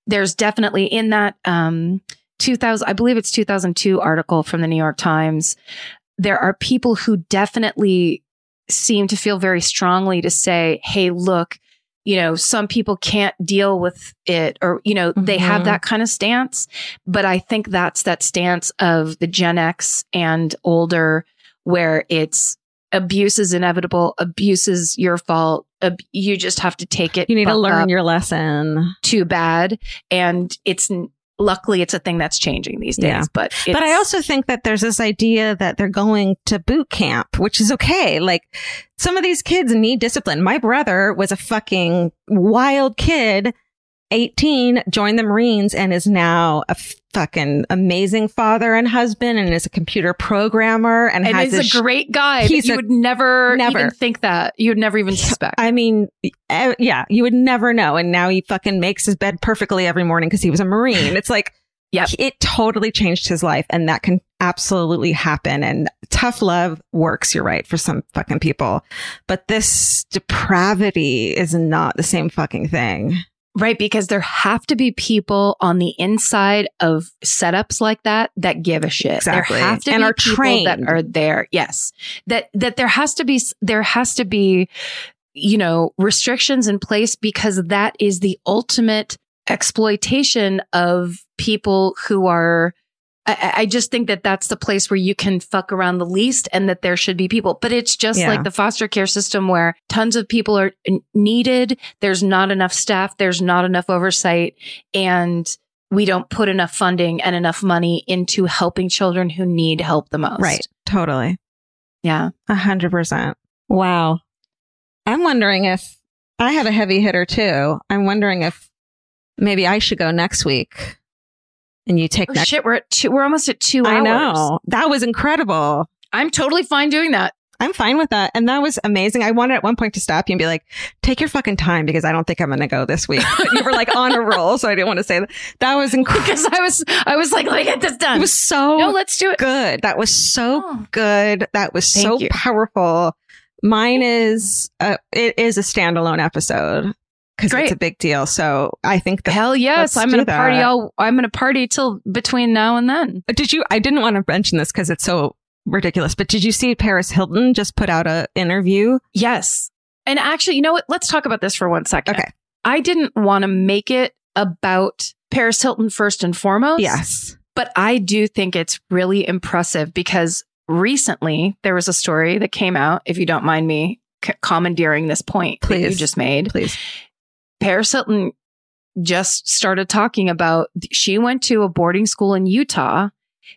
there's definitely in that 2002 article from the New York Times, there are people who definitely seem to feel very strongly to say, hey, look, you know, some people can't deal with it, or, you know, they have that kind of stance. But I think that's that stance of the Gen X and older, where it's abuse is inevitable, abuse is your fault, you just have to take it. You need to learn your lesson. Too bad. And it's luckily it's a thing that's changing these days. Yeah. But I also think that there's this idea that they're going to boot camp, which is okay. Like, some of these kids need discipline. My brother was a fucking wild kid, 18, joined the Marines, and is now a fucking amazing father and husband, and is a computer programmer, and has is a great guy. You would never even think that. You would never even suspect. I mean, yeah, you would never know. And now he fucking makes his bed perfectly every morning because he was a Marine. It's like, yep. It totally changed his life, and that can absolutely happen. And tough love works, you're right, for some fucking people. But this depravity is not the same fucking thing. Right, because there have to be people on the inside of setups like that that give a shit. Exactly. There have to be people trained. That are there. Yes. That there has to be, you know, restrictions in place, because that is the ultimate exploitation of people who are, I just think that that's the place where you can fuck around the least, and that there should be people. But it's just like the foster care system, where tons of people are needed. There's not enough staff. There's not enough oversight. And we don't put enough funding and enough money into helping children who need help the most. Right. Totally. Yeah. 100%. Wow. I'm wondering if I had a heavy hitter too. I'm wondering if maybe I should go next week. And you take that. Shit, we're almost at 2 hours. I know. That was incredible. I'm totally fine doing that. I'm fine with that. And that was amazing. I wanted at one point to stop you and be like, take your fucking time, because I don't think I'm going to go this week. But you were like on a roll. So I didn't want to say that. That was incredible. Because I was like, let me get this done. It was so let's do it. Good. That was so good. That was so powerful. Mine is, it is a standalone episode. Because it's a big deal. So I think that hell yes, I'm gonna party I'm gonna party till between now and then. Did you I didn't want to mention this because it's so ridiculous, but did you see Paris Hilton just put out an interview? Yes. And actually, you know what? Let's talk about this for 1 second. Okay. I didn't want to make it about Paris Hilton first and foremost. Yes. But I do think it's really impressive, because recently there was a story that came out, if you don't mind me commandeering this point that you just made. Please. Paris Hilton just started talking about, she went to a boarding school in Utah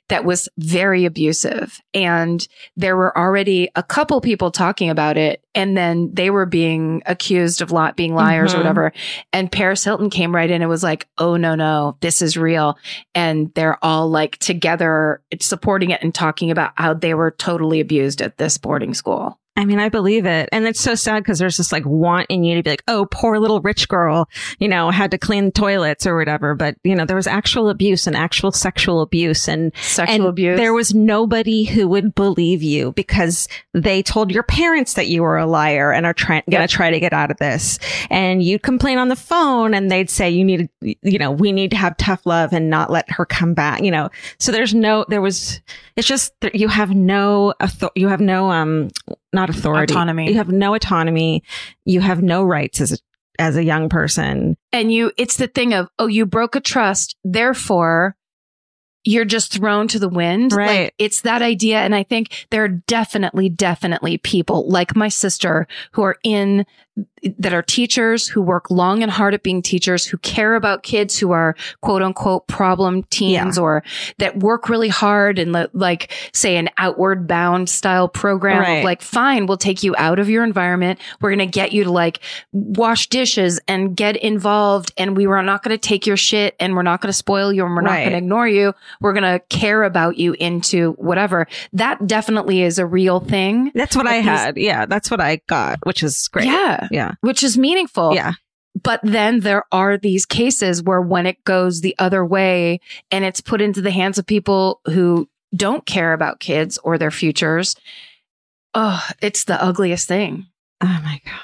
that was very abusive. And there were already a couple people talking about it. And then they were being accused of being liars or whatever. And Paris Hilton came right in and was like, oh, no, this is real. And they're all like together supporting it and talking about how they were totally abused at this boarding school. I mean, I believe it. And it's so sad, because there's this like want in you to be like, oh, poor little rich girl, you know, had to clean toilets or whatever. But, you know, there was actual abuse and actual sexual abuse and abuse. There was nobody who would believe you, because they told your parents that you were a liar and are going to try to get out of this. And you'd complain on the phone and they'd say, we need to have tough love and not let her come back, you know. So it's just that you have no authority. You have no, not authority. Autonomy. You have no autonomy. You have no rights as a young person. And it's the thing of, oh, you broke a trust, therefore you're just thrown to the wind. Right. Like, it's that idea. And I think there are definitely people like my sister who are that are teachers, who work long and hard at being teachers, who care about kids who are quote unquote problem teens or that work really hard and like say an outward bound style program of like, fine, we'll take you out of your environment. We're going to get you to like wash dishes and get involved. And we were not going to take your shit, and we're not going to spoil you, and we're not going to ignore you. We're going to care about you into whatever. That definitely is a real thing. That's what I had. Yeah. That's what I got, which is great. Yeah. Which is meaningful. Yeah. But then there are these cases where when it goes the other way and it's put into the hands of people who don't care about kids or their futures, oh, it's the ugliest thing. Oh my God.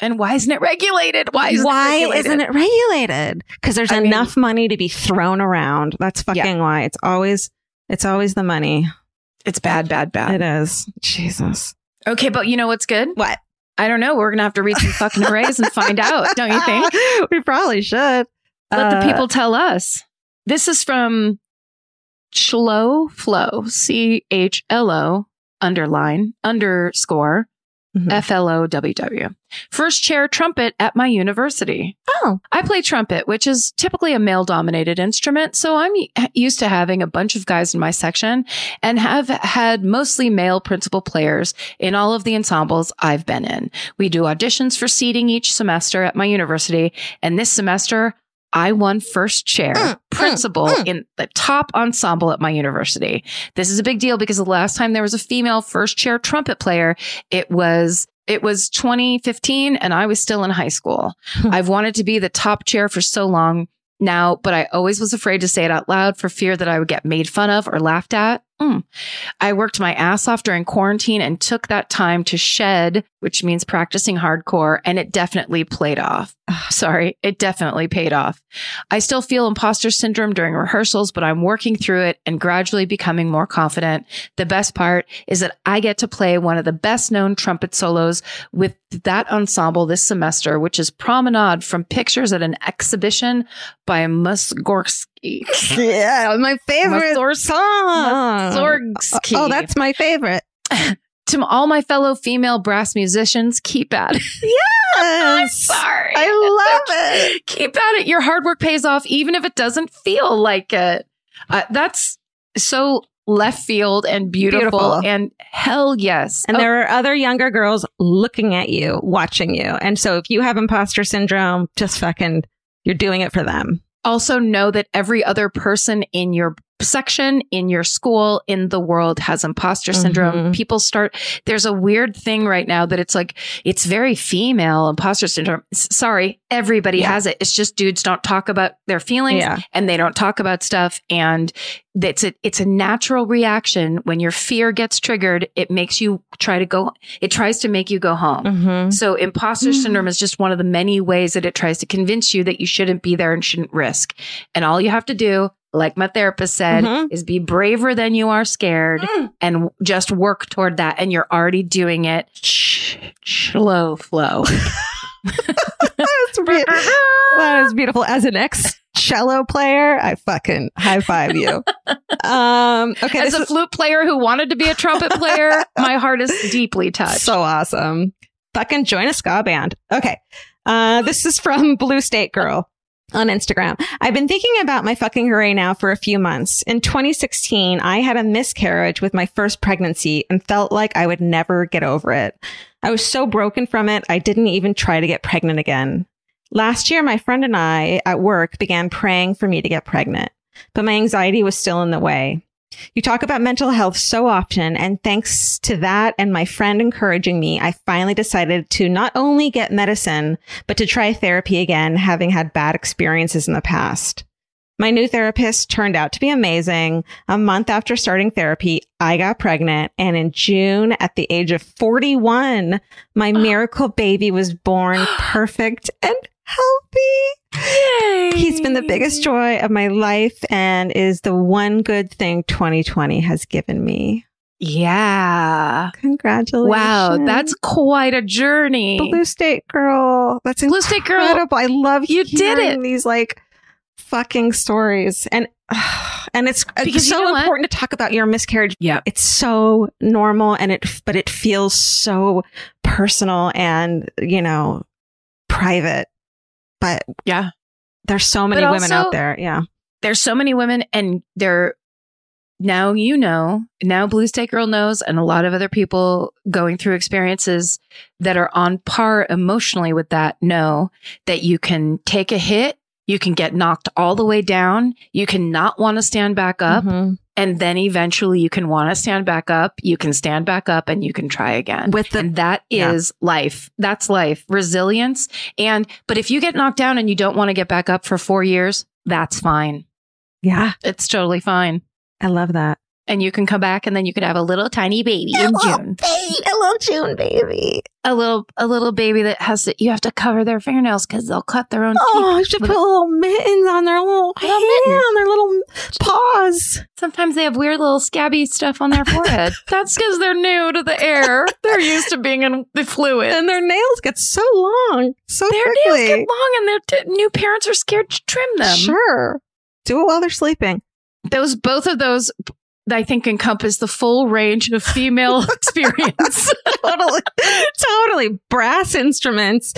And why isn't it regulated? Why isn't it regulated? Because there's enough money to be thrown around. That's fucking why. It's always the money. It's bad, bad, bad. It is. Jesus. Okay, but you know what's good? What? I don't know. We're going to have to read some fucking arrays and find out. Don't you think? We probably should. Let the people tell us. This is from Chloflo, CHLO_. FLOWW. First chair trumpet at my university. Oh. I play trumpet, which is typically a male-dominated instrument. So I'm used to having a bunch of guys in my section and have had mostly male principal players in all of the ensembles I've been in. We do auditions for seating each semester at my university. And this semester, I won first chair principal in the top ensemble at my university. This is a big deal because the last time there was a female first chair trumpet player, it was 2015 and I was still in high school. I've wanted to be the top chair for so long now, but I always was afraid to say it out loud for fear that I would get made fun of or laughed at. I worked my ass off during quarantine and took that time to shed, which means practicing hardcore, and it definitely played off. Sorry, it definitely paid off. I still feel imposter syndrome during rehearsals, but I'm working through it and gradually becoming more confident. The best part is that I get to play one of the best known trumpet solos with that ensemble this semester, which is Promenade from Pictures at an Exhibition by Mussorgsky. Yeah, my favorite song. Oh, that's my favorite. To all my fellow female brass musicians, keep at it. I'm sorry. I love it. Keep at it. Your hard work pays off, even if it doesn't feel like it. That's so left field and beautiful. And hell yes. And there are other younger girls looking at you, watching you. And so if you have imposter syndrome, just fucking, you're doing it for them. Also know that every other person in your section, in your school, in the world has imposter syndrome. People there's a weird thing right now that it's like, it's very female imposter syndrome. Sorry, everybody has it. It's just dudes don't talk about their feelings and they don't talk about stuff. And it's a natural reaction. When your fear gets triggered, it tries to make you go home. So imposter syndrome is just one of the many ways that it tries to convince you that you shouldn't be there and shouldn't risk. And all you have to do, like my therapist said, is be braver than you are scared and just work toward that. And you're already doing it. Slow flow. That is beautiful. As an ex-cello player, I fucking high five you. Okay, as a flute player who wanted to be a trumpet player, my heart is deeply touched. So awesome. Fucking join a ska band. Okay. This is from Blue State Girl on Instagram. I've been thinking about my fucking hooray now for a few months. In 2016, I had a miscarriage with my first pregnancy and felt like I would never get over it. I was so broken from it, I didn't even try to get pregnant again. Last year, my friend and I at work began praying for me to get pregnant, but my anxiety was still in the way. You talk about mental health so often, and thanks to that and my friend encouraging me, I finally decided to not only get medicine, but to try therapy again, having had bad experiences in the past. My new therapist turned out to be amazing. A month after starting therapy, I got pregnant. And in June, at the age of 41, my miracle baby was born perfect and healthy. Yay. He's been the biggest joy of my life and is the one good thing 2020 has given me. Yeah. Congratulations. Wow. That's quite a journey. Blue State Girl. That's incredible. I love hearing these like fucking stories. And it's so important to talk about your miscarriage. Yeah. It's so normal and it feels so personal and, you know, private. But yeah, there's so many women out there. Yeah, there's so many women and they're now Blue State Girl knows and a lot of other people going through experiences that are on par emotionally with that know that you can take a hit. You can get knocked all the way down. You can not want to stand back up. And then eventually you can want to stand back up. You can stand back up and you can try again. And that is life. That's life. Resilience. But if you get knocked down and you don't want to get back up for 4 years, that's fine. Yeah. It's totally fine. I love that. And you can come back, and then you could have a little tiny baby in June. A little June baby. A little baby that has to. You have to cover their fingernails because they'll cut their own. Oh, you have to put little mittens on their little hand, on their little paws. Sometimes they have weird little scabby stuff on their forehead. That's because they're new to the air. They're used to being in the fluid, and their nails get so long, so quickly. Their nails get long, and their new parents are scared to trim them. Sure, do it while they're sleeping. Both of those. I think encompass the full range of female experience. Totally. Brass instruments,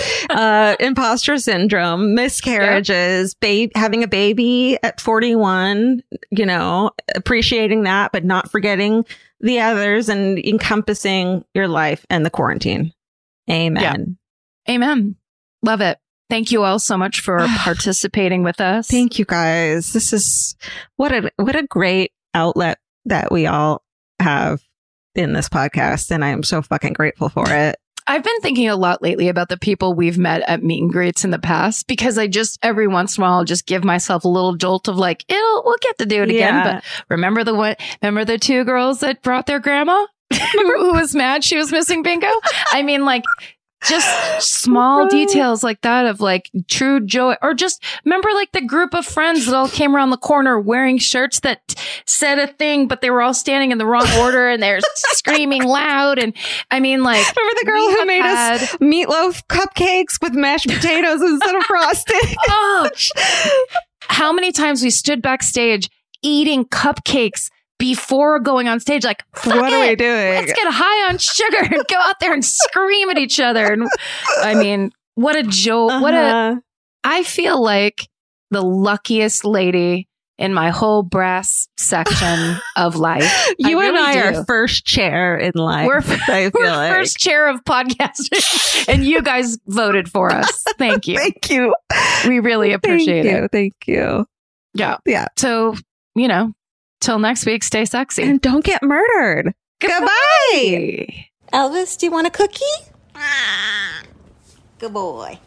imposter syndrome, miscarriages, having a baby at 41, appreciating that, but not forgetting the others and encompassing your life and the quarantine. Amen. Yeah. Amen. Love it. Thank you all so much for participating with us. Thank you guys. This is what a great outlet that we all have in this podcast, and I am so fucking grateful for it. I've been thinking a lot lately about the people we've met at meet and greets in the past, because I just every once in a while I'll just give myself a little jolt of like, we'll get to do it again. But remember the two girls that brought their grandma who was mad she was missing bingo? I mean, like, just small details like that of like true joy. Or just remember like the group of friends that all came around the corner wearing shirts that said a thing, but they were all standing in the wrong order and they're screaming loud. And I mean, like, remember the girl who made us meatloaf cupcakes with mashed potatoes instead of frosting? Oh, how many times we stood backstage eating cupcakes before going on stage, like, what are we doing? Let's get high on sugar and go out there and scream at each other. And I mean, what a joke. Uh-huh. I feel like the luckiest lady in my whole brass section of life. I really do. Are first chair in life. We're first chair of podcasting, and you guys voted for us. Thank you. Thank you. We really appreciate it. Thank you. Yeah. So, till next week, stay sexy. And don't get murdered. Goodbye. Elvis, do you want a cookie? Good boy.